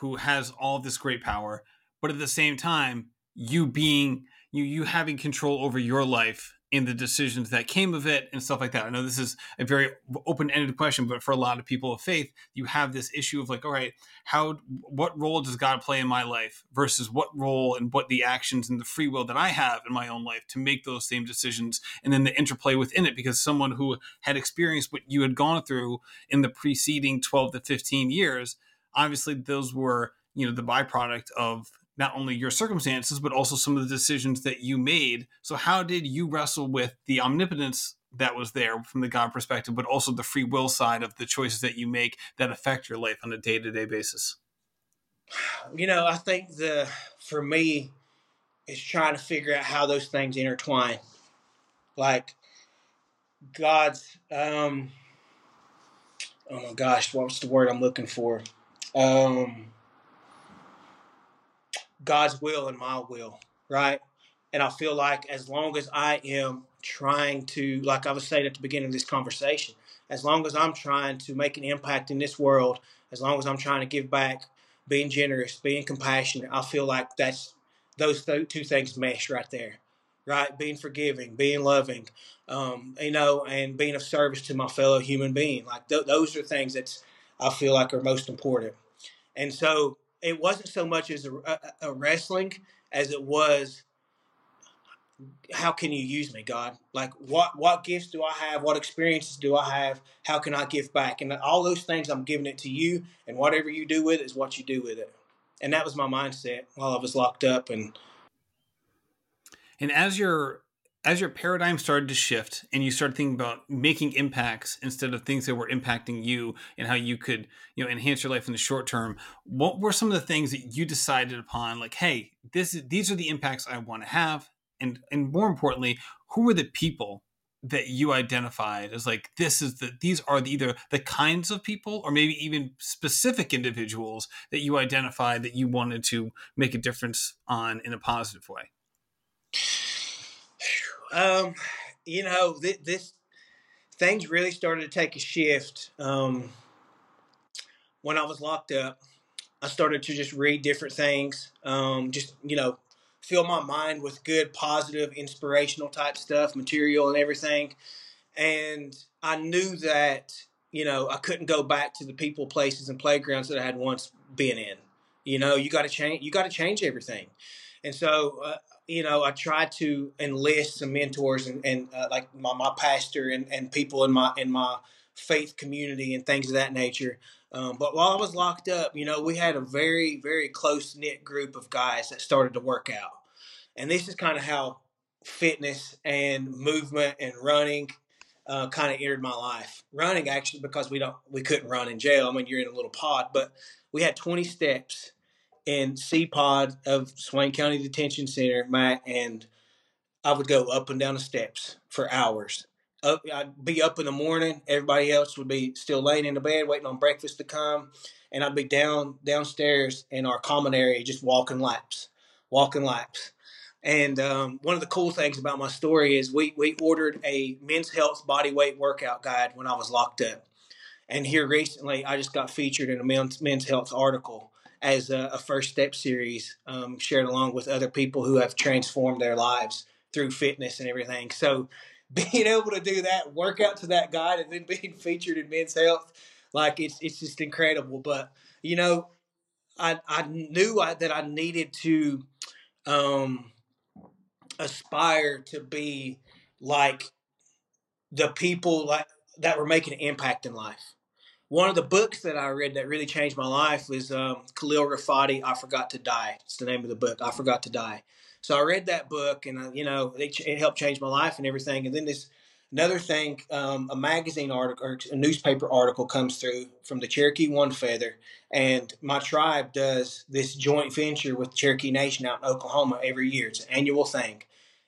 who has all this great power, but at the same time, you being you, you having control over your life and the decisions that came of it and stuff like that. I know this is a very open-ended question, but for a lot of people of faith, you have this issue of like, all right, how, what role does God play in my life versus what role and what the actions and the free will that I have in my own life to make those same decisions. And then the interplay within it, because someone who had experienced what you had gone through in the preceding twelve to fifteen years, obviously those were, you know, the byproduct of not only your circumstances, but also some of the decisions that you made. So how did you wrestle with the omnipotence that was there from the God perspective, but also the free will side of the choices that you make that affect your life on a day-to-day basis? You know, I think the, for me, it's trying to figure out how those things intertwine. Like God's, um, oh my gosh, what's the word I'm looking for? Um, God's will and my will, right? And I feel like as long as I am trying to, like I was saying at the beginning of this conversation, as long as I'm trying to make an impact in this world, as long as I'm trying to give back, being generous, being compassionate, I feel like that's those th- two things mesh right there, right? Being forgiving, being loving, um, you know, and being of service to my fellow human being. Like th- those are things that I feel like are most important. And so it wasn't so much as a, a, a wrestling as it was, how can you use me, God? Like, what what gifts do I have? What experiences do I have? How can I give back? And all those things, I'm giving it to you, and whatever you do with it is what you do with it. And that was my mindset while I was locked up. And and as your as your paradigm started to shift and you started thinking about making impacts instead of things that were impacting you and how you could, you know, enhance your life in the short term, what were some of the things that you decided upon? Like, hey, this is, these are the impacts I want to have. And, and more importantly, who were the people that you identified as like, this is the, these are the, either the kinds of people or maybe even specific individuals that you identified that you wanted to make a difference on in a positive way? Um, you know, th- this things really started to take a shift. Um, when I was locked up, I started to just read different things. Um, just, you know, fill my mind with good, positive, inspirational type stuff, material and everything. And I knew that, you know, I couldn't go back to the people, places, and playgrounds that I had once been in. You know, you got to change, you got to change everything. And so, uh, you know, I tried to enlist some mentors and, and uh, like my, my pastor and, and people in my in my faith community and things of that nature. Um, but while I was locked up, you know, we had a very, very close-knit group of guys that started to work out. And this is kind of how fitness and movement and running uh, kind of entered my life. Running, actually, because we don't we couldn't run in jail. I mean, you're in a little pod. But we had twenty steps. In C pod of Swain County Detention Center, my, and I would go up and down the steps for hours. Up, I'd be up in the morning. Everybody else would be still laying in the bed, waiting on breakfast to come. And I'd be down downstairs in our common area, just walking laps, walking laps. And um, one of the cool things about my story is we, we ordered a men's health body weight workout guide when I was locked up. And here recently, I just got featured in a men's, men's health article as a, a first step series, um, shared along with other people who have transformed their lives through fitness and everything. So being able to do that, work out to that guide, and then being featured in Men's Health, like it's it's just incredible. But, you know, I I knew I, that I needed to um, aspire to be like the people like that were making an impact in life. One of the books that I read that really changed my life was um, Khalil Rafati, I Forgot to Die. It's the name of the book, I Forgot to Die. So I read that book, and, I, you know, it, it helped change my life and everything. And then this another thing, um, a magazine article, or a newspaper article comes through from the Cherokee One Feather. And my tribe does this joint venture with Cherokee Nation out in Oklahoma every year. It's an annual thing.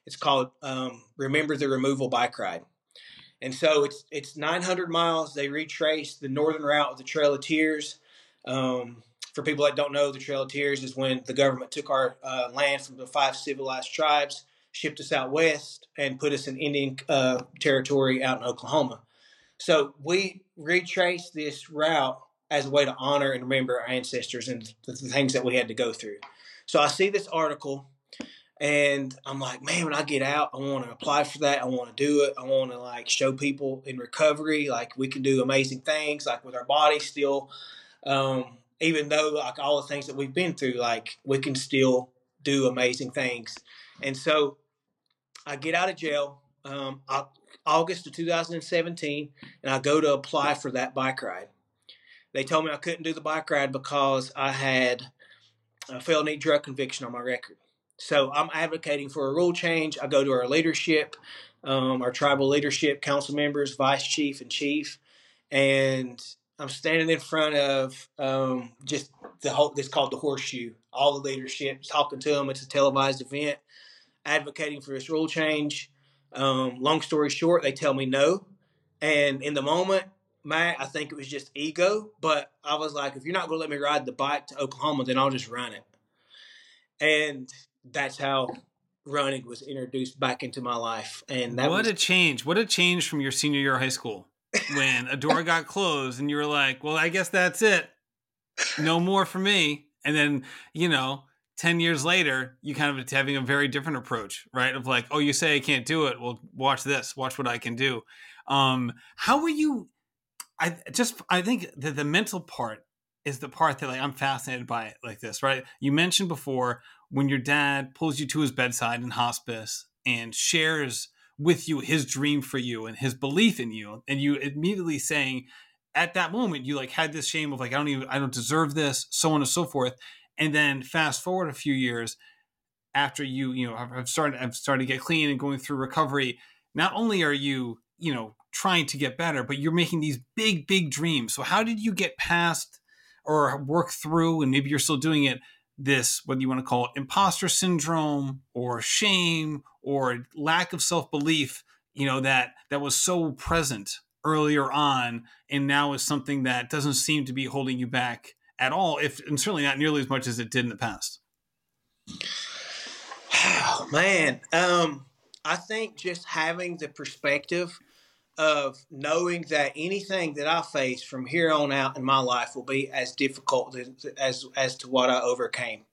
It's called um, Remember the Removal Bike Ride. And so it's it's nine hundred miles. They retrace the northern route of the Trail of Tears. Um, for people that don't know, the Trail of Tears is when the government took our uh, land from the five civilized tribes, shipped us out west, and put us in Indian uh, territory out in Oklahoma. So we retraced this route as a way to honor and remember our ancestors and the things that we had to go through. So I see this article and I'm like, man, when I get out, I want to apply for that. I want to do it. I want to like show people in recovery, like we can do amazing things, like with our body still, um, even though like all the things that we've been through, like we can still do amazing things. And so I get out of jail, um, I, August of two thousand seventeen, and I go to apply for that bike ride. They told me I couldn't do the bike ride because I had a felony drug conviction on my record. So I'm advocating for a rule change. I go to our leadership, um, our tribal leadership, council members, vice chief, and chief, and I'm standing in front of um, just the whole, it's called the Horseshoe, all the leadership, talking to them. It's a televised event, advocating for this rule change. Um, long story short, they tell me no. And in the moment, Matt, I think it was just ego, but I was like, if you're not going to let me ride the bike to Oklahoma, then I'll just run it. And that's how running was introduced back into my life. And that what was- a change. What a change from your senior year of high school when a door got closed and you were like, well, I guess that's it. No more for me. And then, you know, ten years later, you kind of having a very different approach, right? Of like, oh, you say I can't do it. Well, watch this, watch what I can do. Um, how were you? I just, I think that the mental part is the part that like, I'm fascinated by it like this, right? You mentioned before when your dad pulls you to his bedside in hospice and shares with you his dream for you and his belief in you. And you immediately saying at that moment, you like had this shame of like, I don't even, I don't deserve this, so on and so forth. And then fast forward a few years after you, you know, I've started, I've started to get clean and going through recovery. Not only are you, you know, trying to get better, but you're making these big, big dreams. So how did you get past or work through, and maybe you're still doing it, this, what you want to call it, imposter syndrome or shame or lack of self-belief, you know, that, that was so present earlier on and now is something that doesn't seem to be holding you back at all, if and certainly not nearly as much as it did in the past? Oh, man. Um, I think just having the perspective of knowing that anything that I face from here on out in my life will be as difficult as as to what I overcame.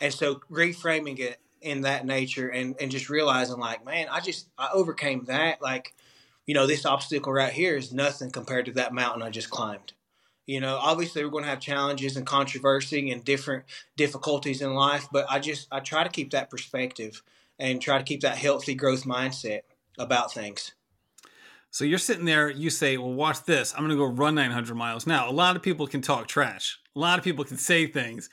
And so reframing it in that nature and, and just realizing like, man, I just, I overcame that. Like, you know, this obstacle right here is nothing compared to that mountain I just climbed. You know, obviously we're going to have challenges and controversy and different difficulties in life, but I just, I try to keep that perspective and try to keep that healthy growth mindset about things. So you're sitting there, you say, well, watch this. I'm going to go run nine hundred miles. Now, a lot of people can talk trash. A lot of people can say things.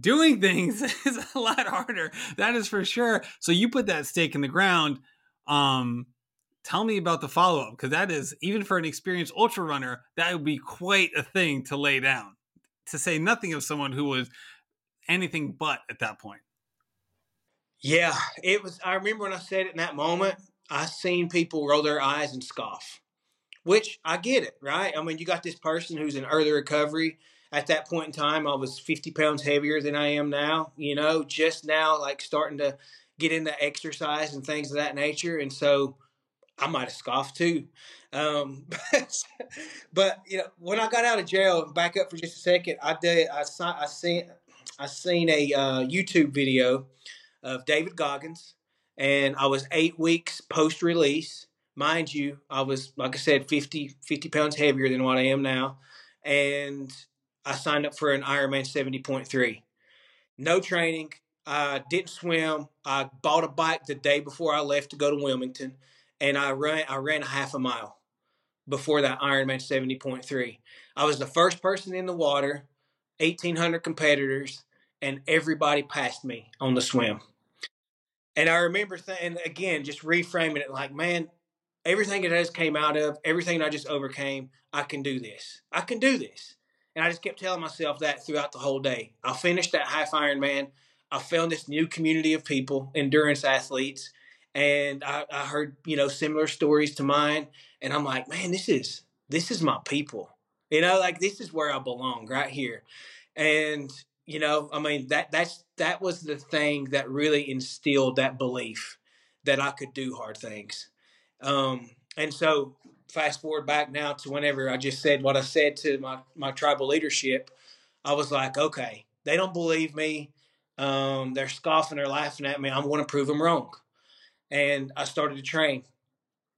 Doing things is a lot harder. That is for sure. So you put that stake in the ground. Um, Tell me about the follow-up, because that is, even for an experienced ultra runner, that would be quite a thing to lay down, to say nothing of someone who was anything but at that point. Yeah, it was. I remember when I said it in that moment, I seen people roll their eyes and scoff, which I get it, right? I mean, you got this person who's in early recovery. At that point in time, I was fifty pounds heavier than I am now, you know, just now, like starting to get into exercise and things of that nature. And so I might have scoffed too. Um, but, but, you know, when I got out of jail, back up for just a second, I did, I, I seen, I seen a uh, YouTube video of David Goggins, and I was eight weeks post-release. Mind you, I was, like I said, fifty, fifty pounds heavier than what I am now. And I signed up for an Ironman seventy point three. No training. I didn't swim. I bought a bike the day before I left to go to Wilmington. And I ran, I ran a half a mile before that Ironman seventy point three. I was the first person in the water, eighteen hundred competitors, and everybody passed me on the swim. And I remember, th- and again, just reframing it like, man, everything it has came out of, everything I just overcame, I can do this. I can do this. And I just kept telling myself that throughout the whole day. I finished that half Ironman. I found this new community of people, endurance athletes. And I, I heard, you know, similar stories to mine. And I'm like, man, this is, this is my people. You know, like this is where I belong right here. And, you know, I mean, that, that's, that was the thing that really instilled that belief that I could do hard things. Um, and so fast forward back now to whenever I just said what I said to my, my tribal leadership, I was like, okay, they don't believe me. Um, they're scoffing, they're laughing at me. I'm going to prove them wrong. And I started to train.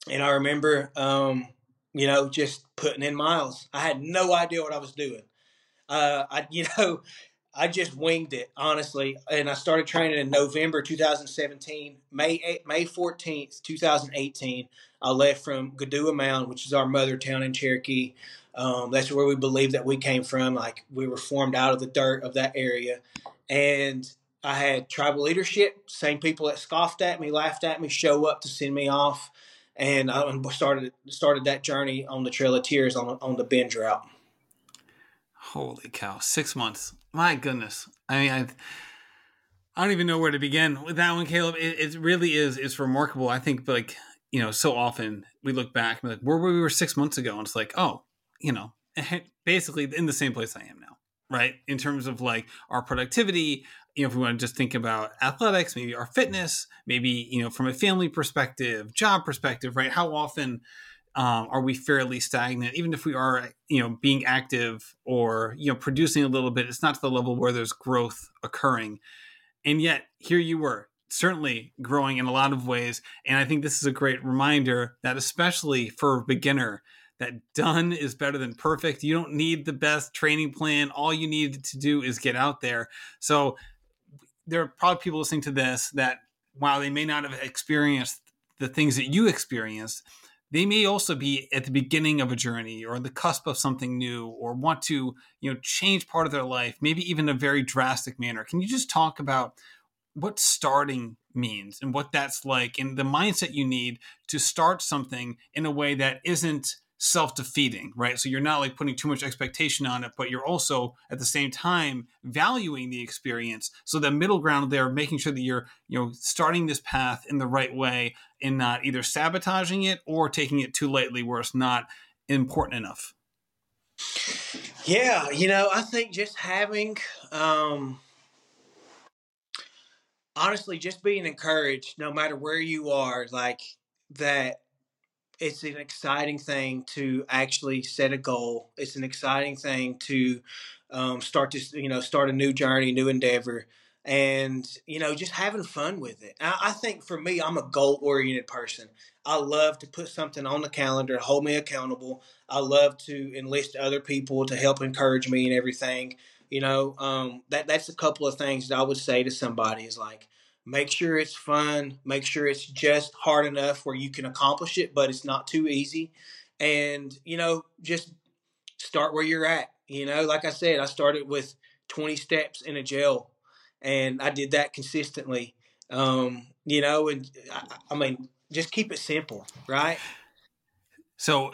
And I remember, um, you know, just putting in miles. I had no idea what I was doing. Uh, I, you know, I just winged it, honestly. And I started training in November two thousand seventeen, May May fourteenth, two thousand eighteen. I left from Gadoa Mound, which is our mother town in Cherokee. Um, that's where we believe that we came from. Like, we were formed out of the dirt of that area. And I had tribal leadership, same people that scoffed at me, laughed at me, show up to send me off. And I started started that journey on the Trail of Tears on, on the Benge Route. Holy cow, six months. My goodness. I mean, I've, I don't even know where to begin with that one, Caleb. It, it really is. It's remarkable. I think, like, you know, so often we look back and like, where were we were six months ago? And it's like, oh, you know, basically in the same place I am now, right? In terms of like our productivity, you know, if we want to just think about athletics, maybe our fitness, maybe, you know, from a family perspective, job perspective, right? How often Um, are we fairly stagnant? Even if we are, you know, being active or, you know, producing a little bit, it's not to the level where there's growth occurring. And yet here you were, certainly growing in a lot of ways. And I think this is a great reminder that, especially for a beginner, that done is better than perfect. You don't need the best training plan. All you need to do is get out there. So there are probably people listening to this that, while they may not have experienced the things that you experienced, they may also be at the beginning of a journey or on the cusp of something new, or want to, you know, change part of their life, maybe even in a very drastic manner. Can you just talk about what starting means and what that's like, and the mindset you need to start something in a way that isn't self-defeating, right? So you're not like putting too much expectation on it, but you're also at the same time valuing the experience. So the middle ground there, making sure that you're, you know, starting this path in the right way and not either sabotaging it or taking it too lightly where it's not important enough. Yeah. You know, I think just having, um, honestly, just being encouraged no matter where you are, like that, it's an exciting thing to actually set a goal. It's an exciting thing to um, start this, you know, start a new journey, new endeavor, and, you know, just having fun with it. I, I think for me, I'm a goal-oriented person. I love to put something on the calendar, hold me accountable. I love to enlist other people to help encourage me and everything. You know, um, that that's a couple of things that I would say to somebody is like, make sure it's fun. Make sure it's just hard enough where you can accomplish it, but it's not too easy. And, you know, just start where you're at. You know, like I said, I started with twenty steps in a gel, and I did that consistently. Um, you know, and I, I mean, just keep it simple, right? So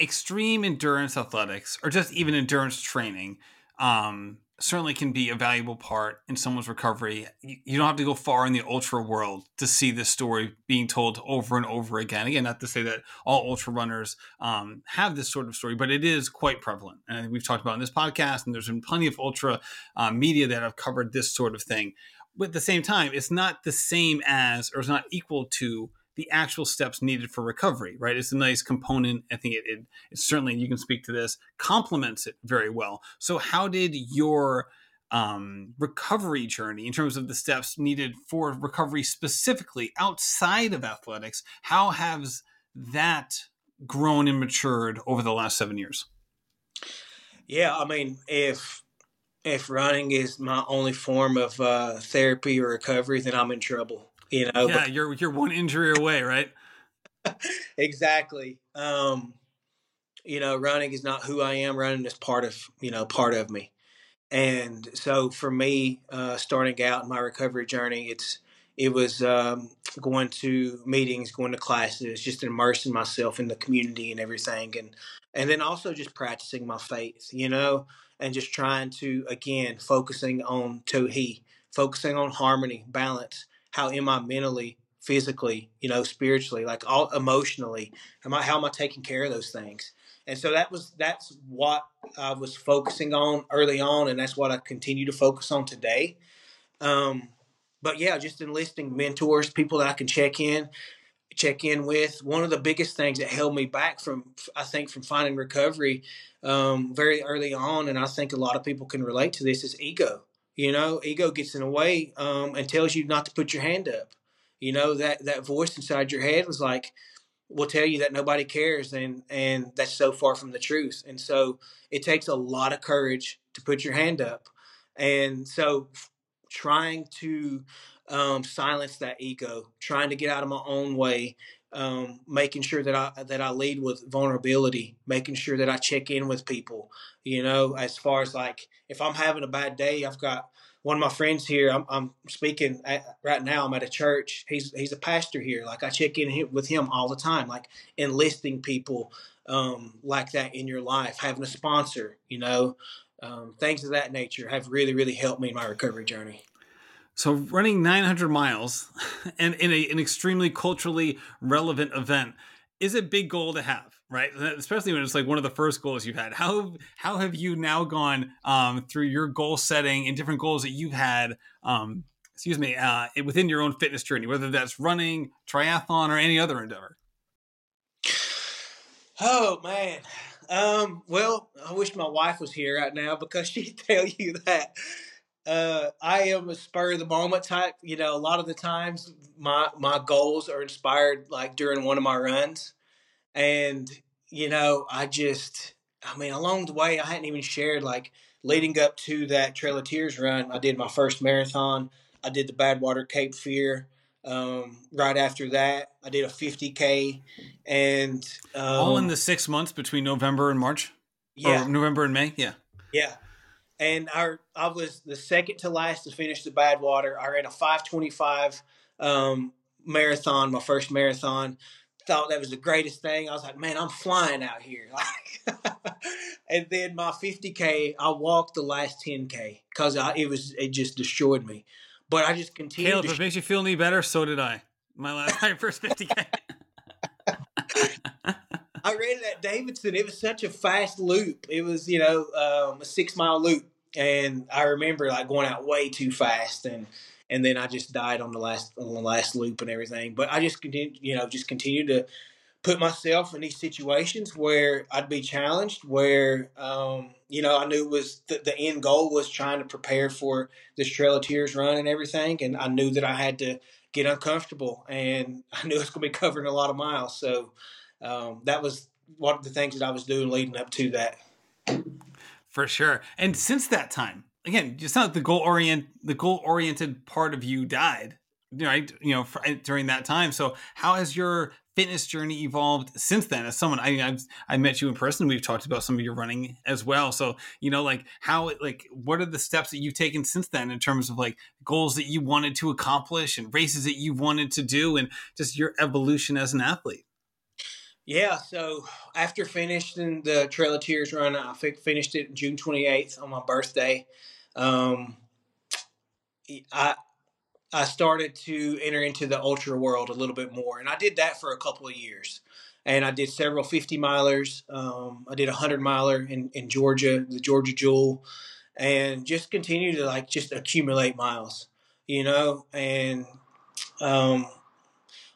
extreme endurance athletics, or just even endurance training, um, certainly can be a valuable part in someone's recovery. You don't have to go far in the ultra world to see this story being told over and over again. Again, not to say that all ultra runners um, have this sort of story, but it is quite prevalent. And we've talked about it in this podcast, and there's been plenty of ultra uh, media that have covered this sort of thing. But at the same time, it's not the same as, or it's not equal to, the actual steps needed for recovery, right? It's a nice component. I think it, it, it certainly, you can speak to this, complements it very well. So how did your um, recovery journey, in terms of the steps needed for recovery specifically outside of athletics, how has that grown and matured over the last seven years? Yeah, I mean, if if running is my only form of uh, therapy or recovery, then I'm in trouble. You know, yeah, but, you're you're one injury away, right? Exactly. Um, you know, running is not who I am. Running is part of, you know, part of me. And so for me, uh, starting out in my recovery journey, it's it was um, going to meetings, going to classes, just immersing myself in the community and everything, and and then also just practicing my faith, you know, and just trying to, again, focusing on Tawheed, focusing on harmony, balance. How am I mentally, physically, you know, spiritually, like all emotionally? Am I, how am I taking care of those things? And so that was, that's what I was focusing on early on. And that's what I continue to focus on today. Um, but yeah, just enlisting mentors, people that I can check in, check in with. One of the biggest things that held me back from, I think, from finding recovery um, very early on, and I think a lot of people can relate to this, is ego. You know, ego gets in the way um, and tells you not to put your hand up. You know, that, that voice inside your head was like, will tell you that nobody cares, and, and that's so far from the truth. And so it takes a lot of courage to put your hand up. And so trying to um, silence that ego, trying to get out of my own way, um, making sure that I, that I lead with vulnerability, making sure that I check in with people, you know, as far as like, if I'm having a bad day, I've got one of my friends here. I'm, I'm speaking at, right now. I'm at a church. He's he's a pastor here. Like, I check in with him all the time. Like, enlisting people um, like that in your life, having a sponsor, you know, um, things of that nature have really, really helped me in my recovery journey. So running nine hundred miles and in a, an extremely culturally relevant event is a big goal to have, right? Especially when it's like one of the first goals you've had. How how have you now gone um, through your goal setting and different goals that you've had, um, excuse me, uh, within your own fitness journey, whether that's running, triathlon, or any other endeavor? Oh, man. Um, well, I wish my wife was here right now because she'd tell you that. Uh, I am a spur of the moment type. You know, a lot of the times my, my goals are inspired like during one of my runs. And, you know, I just, I mean, along the way, I hadn't even shared, like, leading up to that Trail of Tears run, I did my first marathon. I did the Badwater Cape Fear. Um, right after that, I did a fifty K. And um, all in the six months between November and March? Yeah. Or November and May? Yeah. Yeah. And our, I was the second to last to finish the Badwater. I ran a five twenty-five um, marathon, my first marathon. Thought that was the greatest thing. I was like, man, I'm flying out here. Like, and then my fifty K, I walked the last ten K because it was it just destroyed me. But I just continued. Caleb, to if it sh- makes you feel any better, so did I. My last, my first fifty K. I ran it at Davidson. It was such a fast loop. It was, you know, um, a six mile loop, and I remember like going out way too fast, and and then I just died on the last on the last loop and everything. But I just continued, you know, just continued to put myself in these situations where I'd be challenged, where um, you know, I knew it was th- the end goal was trying to prepare for this Trail of Tears run and everything, and I knew that I had to get uncomfortable, and I knew it's going to be covering a lot of miles, so. Um, that was one of the things that I was doing leading up to that. For sure. And since that time, again, it's not the goal orient, the goal oriented part of you died, right? You know, for, during that time. So how has your fitness journey evolved since then? As someone, I mean, I've, I met you in person. We've talked about some of your running as well. So, you know, like how, like, what are the steps that you've taken since then in terms of like goals that you wanted to accomplish and races that you wanted to do and just your evolution as an athlete? Yeah, so after finishing the Trail of Tears run, I finished it June twenty-eighth on my birthday. Um, I I started to enter into the ultra world a little bit more, and I did that for a couple of years. And I did several fifty milers. Um, I did a hundred miler in, in Georgia, the Georgia Jewel, and just continue to like just accumulate miles, you know, and um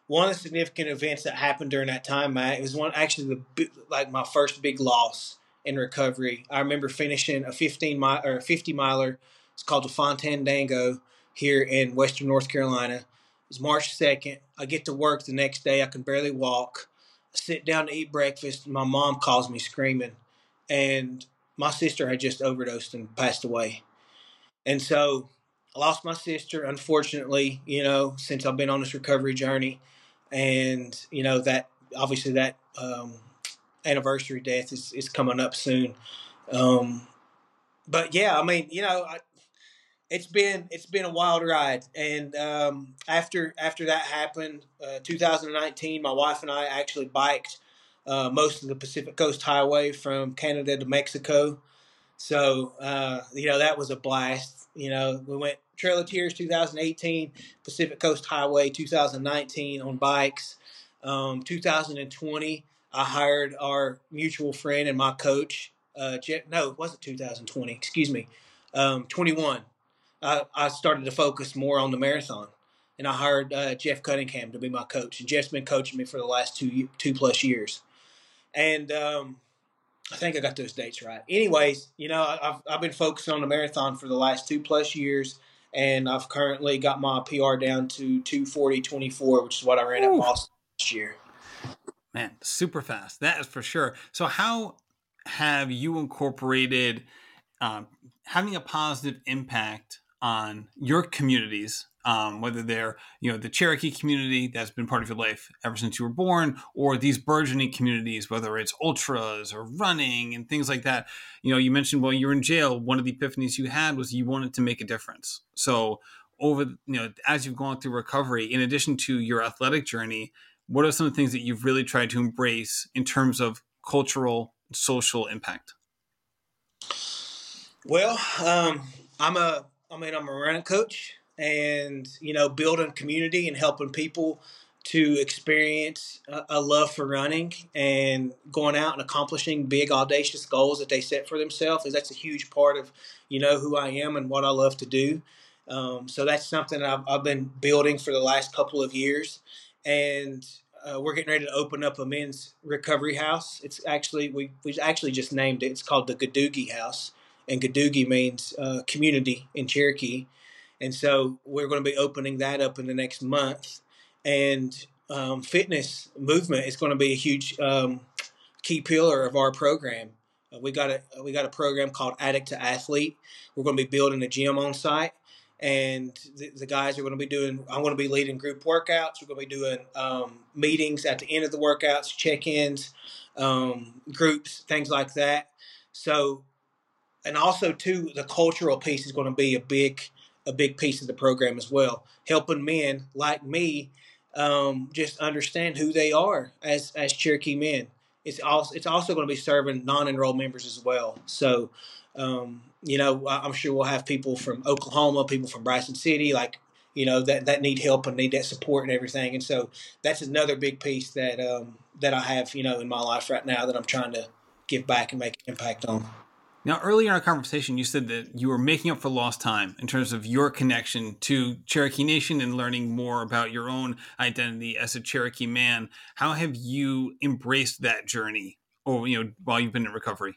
one of the significant events that happened during that time, Matt, it was one actually the like my first big loss in recovery. I remember finishing a fifteen mile or a fifty miler. It's called the Fontan Dango here in Western North Carolina. It was March second. I get to work the next day. I can barely walk. I sit down to eat breakfast. My mom calls me screaming, and my sister had just overdosed and passed away. And so I lost my sister, unfortunately, you know, since I've been on this recovery journey. And, you know, that obviously that um, anniversary death is, is coming up soon. Um, but, yeah, I mean, you know, I, it's been it's been a wild ride. And um, after after that happened, uh, two thousand nineteen, my wife and I actually biked uh, most of the Pacific Coast Highway from Canada to Mexico. So, uh, you know, that was a blast. You know, we went Trail of Tears two thousand eighteen, Pacific Coast Highway two thousand nineteen on bikes. Um, two thousand twenty, I hired our mutual friend and my coach. Uh, Jeff, no, it wasn't two thousand twenty. Excuse me. Um, twenty-one. I, I started to focus more on the marathon and I hired uh, Jeff Cunningham to be my coach. And Jeff's been coaching me for the last two two plus years. And um, I think I got those dates right. Anyways, you know, I've, I've been focused on the marathon for the last two plus years. And I've currently got my P R down to two forty twenty-four, which is what I ran Ooh. At Boston last year. Man, super fast. That is for sure. So how have you incorporated um, having a positive impact on your communities, um, whether they're, you know, the Cherokee community that's been part of your life ever since you were born, or these burgeoning communities, whether it's ultras or running and things like that? You know, you mentioned while you were in jail, one of the epiphanies you had was you wanted to make a difference. So over, you know, as you've gone through recovery, in addition to your athletic journey, what are some of the things that you've really tried to embrace in terms of cultural, social impact? Well, um, I'm a, I mean, I'm a running coach, and, you know, building community and helping people to experience a, a love for running and going out and accomplishing big, audacious goals that they set for themselves, is that's a huge part of, you know, who I am and what I love to do. Um, so that's something I've, I've been building for the last couple of years. And uh, we're getting ready to open up a men's recovery house. It's actually, we we actually just named it. It's called the Gadugi House, and Gadugi means uh, community in Cherokee. And so we're going to be opening that up in the next month. And um, fitness movement is going to be a huge um, key pillar of our program. Uh, we got a we got a program called Addict to Athlete. We're going to be building a gym on site. And the, the guys are going to be doing, I'm going to be leading group workouts. We're going to be doing um, meetings at the end of the workouts, check-ins, um, groups, things like that. So, and also too, the cultural piece is going to be a big, a big piece of the program as well. Helping men like me um, just understand who they are as, as Cherokee men. It's also, it's also going to be serving non-enrolled members as well. So, um, you know, I'm sure we'll have people from Oklahoma, people from Bryson City, like, you know, that, that need help and need that support and everything. And so that's another big piece that, um, that I have, you know, in my life right now that I'm trying to give back and make an impact on. Now, earlier in our conversation, you said that you were making up for lost time in terms of your connection to Cherokee Nation and learning more about your own identity as a Cherokee man. How have you embraced that journey, or, you know, while you've been in recovery?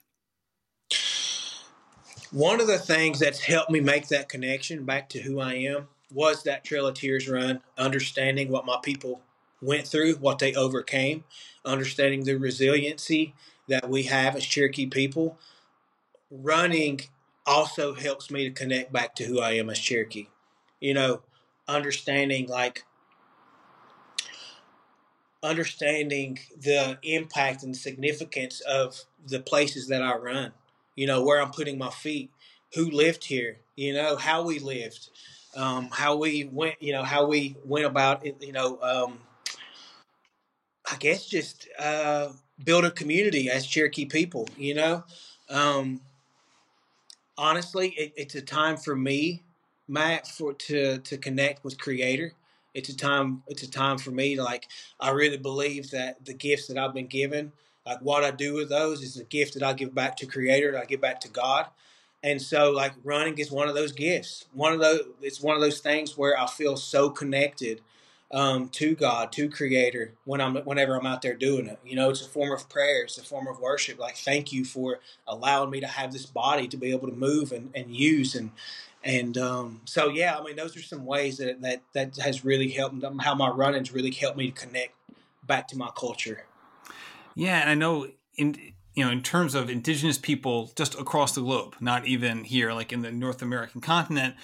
One of the things that's helped me make that connection back to who I am was that Trail of Tears run, understanding what my people went through, what they overcame, understanding the resiliency that we have as Cherokee people. Running also helps me to connect back to who I am as Cherokee. You know, understanding like, understanding the impact and significance of the places that I run. You know, where I'm putting my feet, who lived here, you know, how we lived, um, how we went, you know, how we went about it, you know, um, I guess just uh, build a community as Cherokee people, you know. Um, honestly, it, it's a time for me, Matt, for to, to connect with Creator. It's a time, it's a time for me to, like, I really believe that the gifts that I've been given, like what I do with those is a gift that I give back to Creator, that I give back to God. And so like running is one of those gifts. One of those, it's one of those things where I feel so connected um, to God, to Creator when I'm, whenever I'm out there doing it. You know, it's a form of prayer. It's a form of worship. Like, thank you for allowing me to have this body to be able to move and, and use. And, and um, so, yeah, I mean, those are some ways that, that, that has really helped, how my running's really helped me to connect back to my culture. Yeah, and I know in you know in terms of indigenous people just across the globe, not even here, like in the North American continent,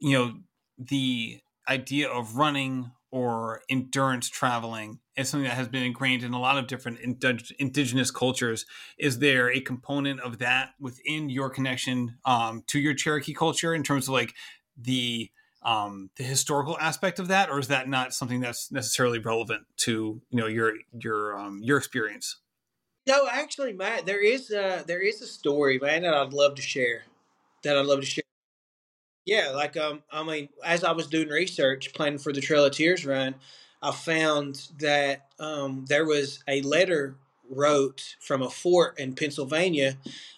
you know, the idea of running or endurance traveling is something that has been ingrained in a lot of different ind- indigenous cultures. Is there a component of that within your connection um, to your Cherokee culture in terms of like the um, the historical aspect of that, or is that not something that's necessarily relevant to, you know, your, your, um, your experience? No, actually, Matt, there is a, there is a story, man, that I'd love to share that I'd love to share. Yeah. Like, um, I mean, as I was doing research planning for the Trail of Tears run, I found that, um, there was a letter wrote from a fort in Pennsylvania,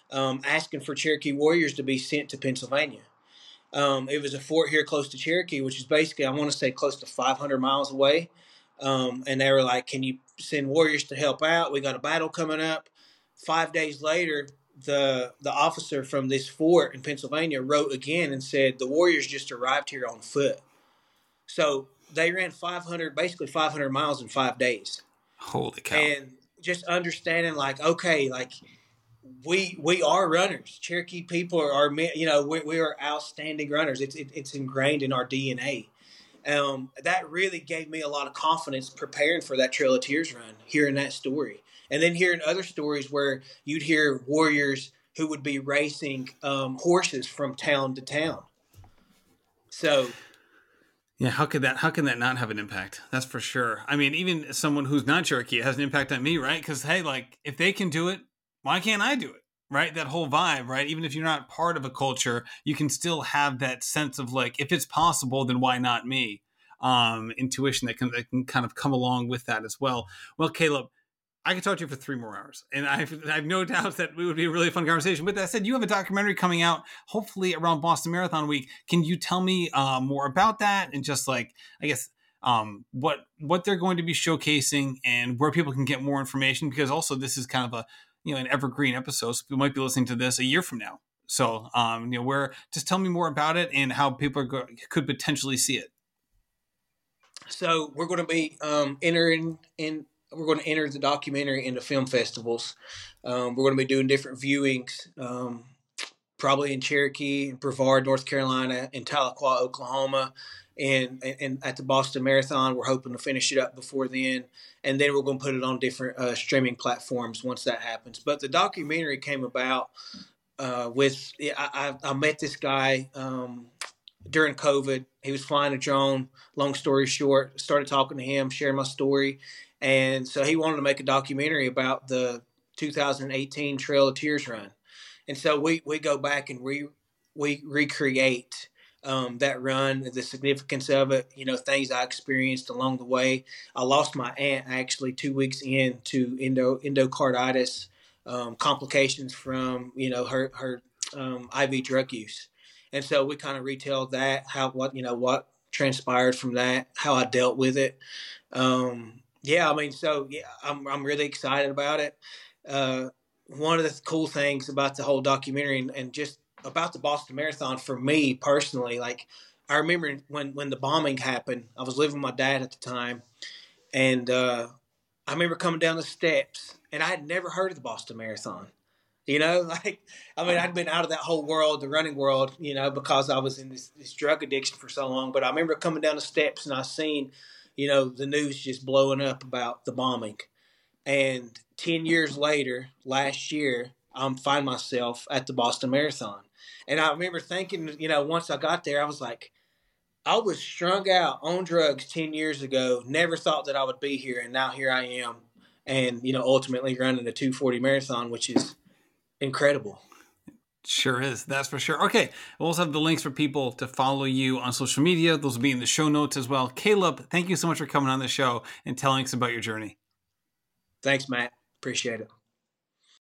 um, asking for Cherokee warriors to be sent to Pennsylvania. Um, it was a fort here close to Cherokee, which is basically, I want to say, close to five hundred miles away. Um, and they were like, can you send warriors to help out? We got a battle coming up. Five days later, the the officer from this fort in Pennsylvania wrote again and said, the warriors just arrived here on foot. So they ran five hundred, basically five hundred miles in five days. Holy cow. And just understanding like, okay, like we we are runners. Cherokee people are, are you know, we, we are outstanding runners. It's it, it's ingrained in our D N A. Um, that really gave me a lot of confidence preparing for that Trail of Tears run, hearing that story. And then hearing other stories where you'd hear warriors who would be racing um, horses from town to town. So... yeah, how could that how can that not have an impact? That's for sure. I mean, even someone who's not Cherokee, it has an impact on me, right? Because, hey, like, if they can do it, why can't I do it, right? That whole vibe, right? Even if you're not part of a culture, you can still have that sense of, like, if it's possible, then why not me? Um, intuition that can, that can kind of come along with that as well. Well, Caleb, I could talk to you for three more hours, and I've, I have no doubt that it would be a really fun conversation. With that said, you have a documentary coming out, hopefully around Boston Marathon Week. Can you tell me uh, more about that and just like, I guess, um, what what they're going to be showcasing and where people can get more information? Because also this is kind of a, you know, an evergreen episode, so people might be listening to this a year from now. So, um, you know, where just tell me more about it and how people are go- could potentially see it. So we're going to be um, entering in. We're going to enter the documentary into film festivals. Um, we're going to be doing different viewings, um, probably in Cherokee, Brevard, North Carolina, in Tahlequah, Oklahoma, and, and, and at the Boston Marathon. We're hoping to finish it up before then, and then we're going to put it on different uh, streaming platforms once that happens. But the documentary came about uh, with I, I, I met this guy um, during COVID. He was flying a drone. Long story short, started talking to him, sharing my story. And so he wanted to make a documentary about the two thousand eighteen Trail of Tears run. And so we, we go back and we, we recreate um, that run, the significance of it, you know, things I experienced along the way. I lost my aunt actually two weeks in to endo, endocarditis, um, complications from, you know, her, her um, I V drug use. And so we kind of retell that, how, what, you know, what transpired from that, how I dealt with it. Um Yeah, I mean, so yeah, I'm I'm really excited about it. Uh, one of the cool things about the whole documentary and, and just about the Boston Marathon for me personally, like I remember when, when the bombing happened, I was living with my dad at the time, and uh, I remember coming down the steps, and I had never heard of the Boston Marathon. You know, like, I mean, I'd been out of that whole world, the running world, you know, because I was in this, this drug addiction for so long. But I remember coming down the steps and I seen, you know, the news just blowing up about the bombing. And ten years later, last year, I um, find myself at the Boston Marathon. And I remember thinking, you know, once I got there, I was like, I was strung out on drugs ten years ago, never thought that I would be here. And now here I am. And, you know, ultimately running a two forty marathon, which is incredible. Sure is. That's for sure. Okay. We'll also have the links for people to follow you on social media. Those will be in the show notes as well. Caleb, thank you so much for coming on the show and telling us about your journey. Thanks, Matt. Appreciate it.